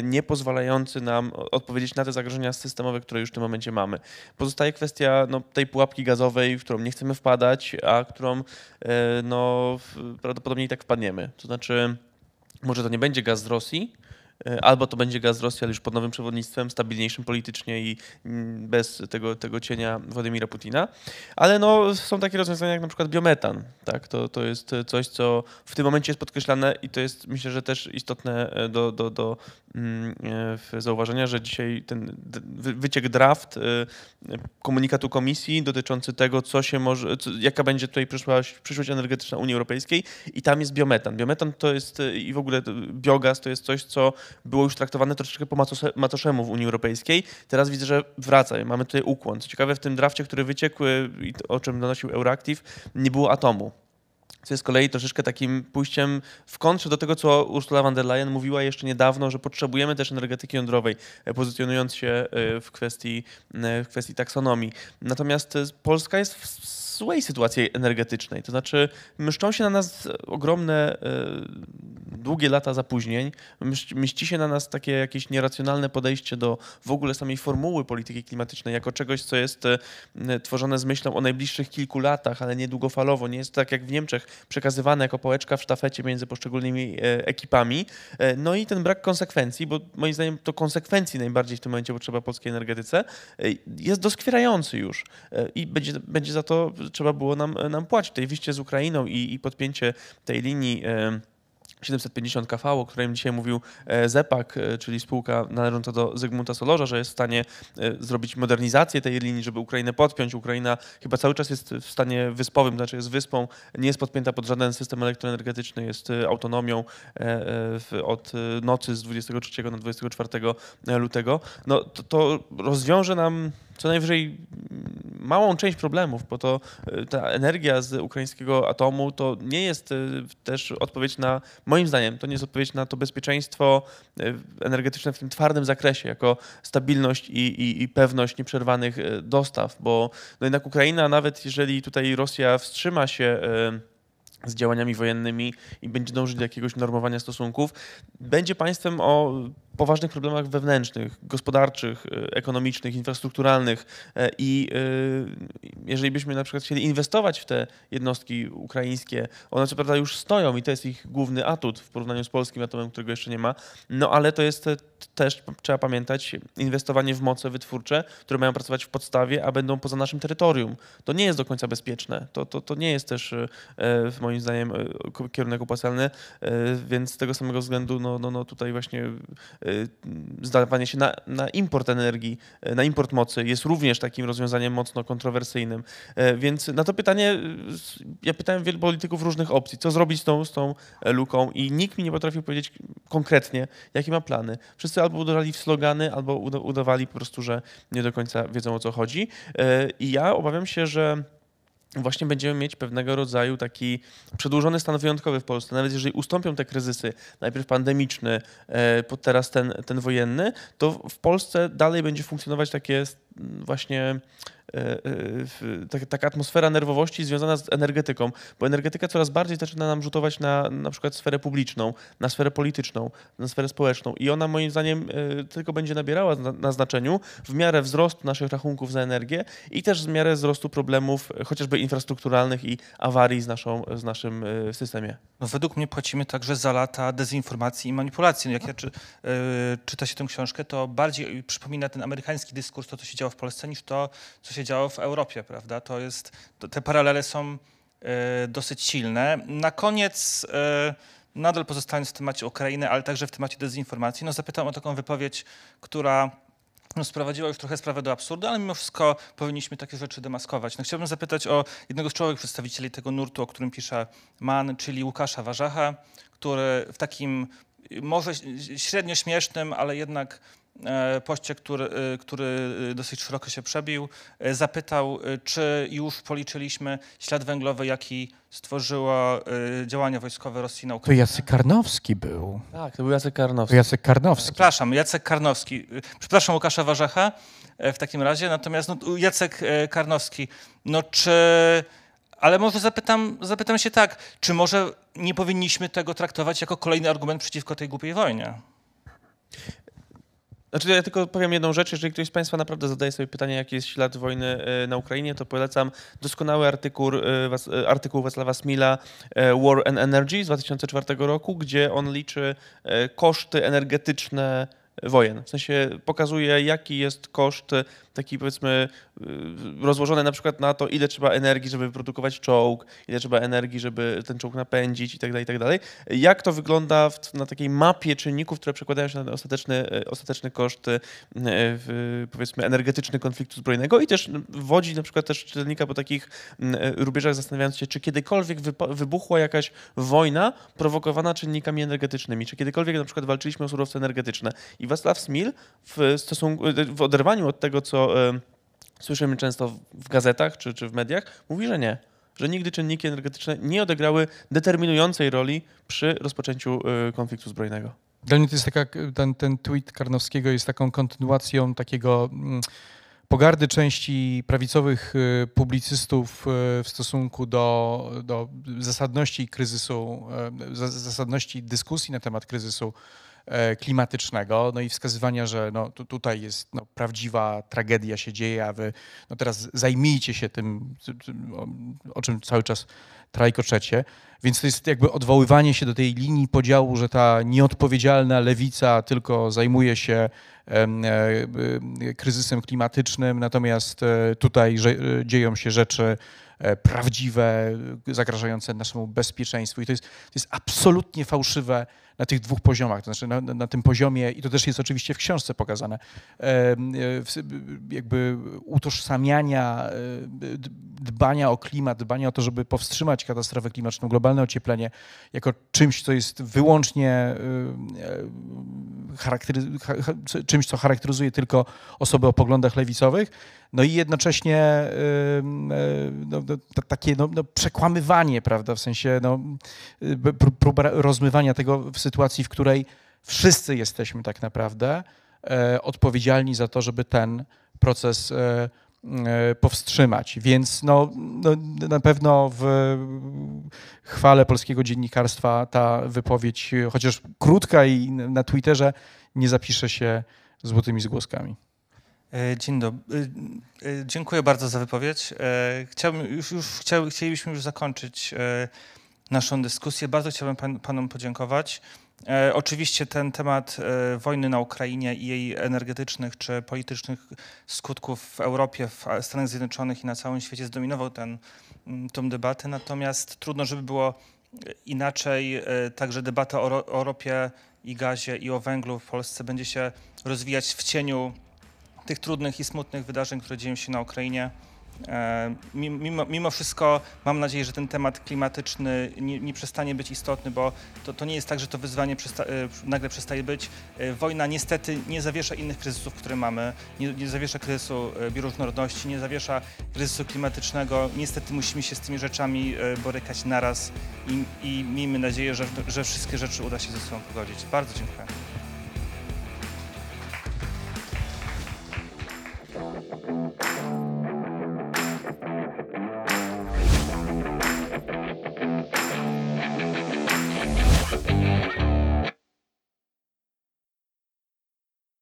niepozwalający nam odpowiedzieć na te zagrożenia systemowe, które już w tym momencie mamy. Pozostaje kwestia no, tej pułapki gazowej, w którą nie chcemy wpadać, a którą no, prawdopodobnie i tak wpadniemy. To znaczy może to nie będzie gaz z Rosji, albo to będzie gaz z Rosji, ale już pod nowym przewodnictwem, stabilniejszym politycznie i bez tego, tego cienia Władimira Putina. Ale no, są takie rozwiązania jak na przykład biometan. Tak? To, to jest coś, co w tym momencie jest podkreślane i to jest, myślę, że też istotne do, do, do zauważenia, że dzisiaj ten wyciek draft komunikatu Komisji dotyczący tego, co się może, co, jaka będzie tutaj przyszłość, przyszłość energetyczna Unii Europejskiej i tam jest biometan. Biometan to jest i w ogóle biogaz to jest coś, co było już traktowane troszeczkę po macoszemu w Unii Europejskiej. Teraz widzę, że wraca. Mamy tutaj ukłon. Co ciekawe, w tym drafcie, który wyciekł, o czym donosił Euractiv, nie było atomu. Co jest z kolei troszeczkę takim pójściem w kontrze do tego, co Ursula von der Leyen mówiła jeszcze niedawno, że potrzebujemy też energetyki jądrowej, pozycjonując się w kwestii, w kwestii taksonomii. Natomiast Polska jest w złej sytuacji energetycznej. To znaczy mszczą się na nas ogromne, długie lata zapóźnień. Mści się na nas takie jakieś nieracjonalne podejście do w ogóle samej formuły polityki klimatycznej jako czegoś, co jest tworzone z myślą o najbliższych kilku latach, ale nie długofalowo. Nie jest tak jak w Niemczech przekazywane jako pałeczka w sztafecie między poszczególnymi ekipami. No i ten brak konsekwencji, bo moim zdaniem to konsekwencji najbardziej w tym momencie potrzeba polskiej energetyce, jest doskwierający już i będzie, będzie za to trzeba było nam, nam płacić. Tutaj wyjście z Ukrainą i, i podpięcie tej linii siedemset pięćdziesiąt kilowattów, o którym dzisiaj mówił ZEPAK, czyli spółka należąca do Zygmunta Solorza, że jest w stanie zrobić modernizację tej linii, żeby Ukrainę podpiąć. Ukraina chyba cały czas jest w stanie wyspowym, znaczy jest wyspą, nie jest podpięta pod żaden system elektroenergetyczny, jest autonomią od nocy z dwudziestego trzeciego na dwudziestego czwartego lutego. No to, to rozwiąże nam co najwyżej małą część problemów, bo to ta energia z ukraińskiego atomu to nie jest też odpowiedź na, moim zdaniem, to nie jest odpowiedź na to bezpieczeństwo energetyczne w tym twardym zakresie, jako stabilność i, i, i pewność nieprzerwanych dostaw, bo no jednak Ukraina, nawet jeżeli tutaj Rosja wstrzyma się z działaniami wojennymi i będzie dążyć do jakiegoś normowania stosunków, będzie państwem o poważnych problemach wewnętrznych, gospodarczych, ekonomicznych, infrastrukturalnych i jeżeli byśmy na przykład chcieli inwestować w te jednostki ukraińskie, one co prawda już stoją i to jest ich główny atut w porównaniu z polskim atomem, którego jeszcze nie ma, no ale to jest też, trzeba pamiętać, inwestowanie w moce wytwórcze, które mają pracować w podstawie, a będą poza naszym terytorium. To nie jest do końca bezpieczne, to, to, to nie jest też moim zdaniem kierunek opłacalny, więc z tego samego względu no, no, no tutaj właśnie zdawanie się na, na import energii, na import mocy jest również takim rozwiązaniem mocno kontrowersyjnym. Więc na to pytanie, ja pytałem wielu polityków różnych opcji, co zrobić z tą, z tą luką i nikt mi nie potrafił powiedzieć konkretnie, jakie ma plany. Wszyscy albo uderzali w slogany, albo udawali po prostu, że nie do końca wiedzą, o co chodzi. I ja obawiam się, że właśnie będziemy mieć pewnego rodzaju taki przedłużony stan wyjątkowy w Polsce. Nawet jeżeli ustąpią te kryzysy, najpierw pandemiczny, teraz ten, ten wojenny, to w Polsce dalej będzie funkcjonować takie właśnie taka atmosfera nerwowości związana z energetyką, bo energetyka coraz bardziej zaczyna nam rzutować na na przykład sferę publiczną, na sferę polityczną, na sferę społeczną i ona moim zdaniem tylko będzie nabierała na, na znaczeniu w miarę wzrostu naszych rachunków za energię i też w miarę wzrostu problemów chociażby infrastrukturalnych i awarii z naszą, z naszym systemie. No według mnie płacimy także za lata dezinformacji i manipulacji. No jak ja czy, yy, czyta się tę książkę, to bardziej przypomina ten amerykański dyskurs, to co się działo w Polsce, niż to, co się działo w Europie, prawda? To jest, to, te paralele są y, dosyć silne. Na koniec, y, nadal pozostając w temacie Ukrainy, ale także w temacie dezinformacji, no zapytam o taką wypowiedź, która no, sprowadziła już trochę sprawę do absurdu, ale mimo wszystko powinniśmy takie rzeczy demaskować. No, chciałbym zapytać o jednego z czołowych przedstawicieli tego nurtu, o którym pisze Mann, czyli Łukasza Warzacha, który w takim może średnio śmiesznym, ale jednak poście, który, który dosyć szeroko się przebił, zapytał, czy już policzyliśmy ślad węglowy, jaki stworzyło działania wojskowe Rosji na Ukrainie. To Jacek Karnowski był. Tak, to był Jacek Karnowski. To Jacek Karnowski. Przepraszam, Jacek Karnowski. Przepraszam Łukasza Warzacha w takim razie, natomiast no, Jacek Karnowski, no czy... Ale może zapytam, zapytam się tak, czy może nie powinniśmy tego traktować jako kolejny argument przeciwko tej głupiej wojnie? Znaczy, ja tylko powiem jedną rzecz, jeżeli ktoś z Państwa naprawdę zadaje sobie pytanie, jaki jest ślad wojny na Ukrainie, to polecam doskonały artykuł, artykuł Wacława Smila War and Energy z dwa tysiące czwartego roku, gdzie on liczy koszty energetyczne wojen. W sensie pokazuje, jaki jest koszt taki, powiedzmy, rozłożony na przykład na to, ile trzeba energii, żeby wyprodukować czołg, ile trzeba energii, żeby ten czołg napędzić i tak dalej, i tak dalej. Jak to wygląda w, na takiej mapie czynników, które przekładają się na ostateczny, ostateczny koszt, powiedzmy, energetyczny konfliktu zbrojnego i też wodzi na przykład też czytelnika po takich rubieżach, zastanawiając się, czy kiedykolwiek wybuchła jakaś wojna prowokowana czynnikami energetycznymi, czy kiedykolwiek na przykład walczyliśmy o surowce energetyczne. I Wacław Smil w, stosunku, w oderwaniu od tego, co słyszymy często w gazetach czy, czy w mediach, mówi, że nie, że nigdy czynniki energetyczne nie odegrały determinującej roli przy rozpoczęciu konfliktu zbrojnego. Dla mnie to jest taka, ten, ten tweet Karnowskiego jest taką kontynuacją takiego pogardy części prawicowych publicystów w stosunku do, do zasadności kryzysu, zasadności dyskusji na temat kryzysu klimatycznego, no i wskazywania, że no, tu, tutaj jest no, prawdziwa tragedia się dzieje, a wy no, teraz zajmijcie się tym, o czym cały czas trajkoczecie. Więc to jest jakby odwoływanie się do tej linii podziału, że ta nieodpowiedzialna lewica tylko zajmuje się kryzysem klimatycznym, natomiast tutaj dzieją się rzeczy prawdziwe, zagrażające naszemu bezpieczeństwu i to jest, to jest absolutnie fałszywe na tych dwóch poziomach, to znaczy na, na tym poziomie, i to też jest oczywiście w książce pokazane, jakby utożsamiania, dbania o klimat, dbania o to, żeby powstrzymać katastrofę klimatyczną, globalne ocieplenie jako czymś, co jest wyłącznie charaktery- czymś, co charakteryzuje tylko osoby o poglądach lewicowych, no i jednocześnie no, to takie no, no, przekłamywanie, prawda, w sensie no, próba rozmywania tego w sytuacji, w której wszyscy jesteśmy tak naprawdę odpowiedzialni za to, żeby ten proces powstrzymać. Więc no, no, na pewno w chwale polskiego dziennikarstwa ta wypowiedź, chociaż krótka i na Twitterze, nie zapisze się złotymi zgłoskami. Dzień dobry. Dziękuję bardzo za wypowiedź. Chciałbym, już, już, chcielibyśmy już zakończyć naszą dyskusję. Bardzo chciałbym pan, panom podziękować. E, oczywiście ten temat e, wojny na Ukrainie i jej energetycznych czy politycznych skutków w Europie, w Stanach Zjednoczonych i na całym świecie zdominował ten, tą debatę. Natomiast trudno, żeby było inaczej. E, także debata o, ro, o ropie i gazie i o węglu w Polsce będzie się rozwijać w cieniu tych trudnych i smutnych wydarzeń, które dzieją się na Ukrainie. Mimo, mimo wszystko mam nadzieję, że ten temat klimatyczny nie, nie przestanie być istotny, bo to, to nie jest tak, że to wyzwanie przesta, nagle przestaje być. Wojna niestety nie zawiesza innych kryzysów, które mamy, nie, nie zawiesza kryzysu bioróżnorodności, nie zawiesza kryzysu klimatycznego. Niestety musimy się z tymi rzeczami borykać naraz i, i miejmy nadzieję, że, że wszystkie rzeczy uda się ze sobą pogodzić. Bardzo dziękuję.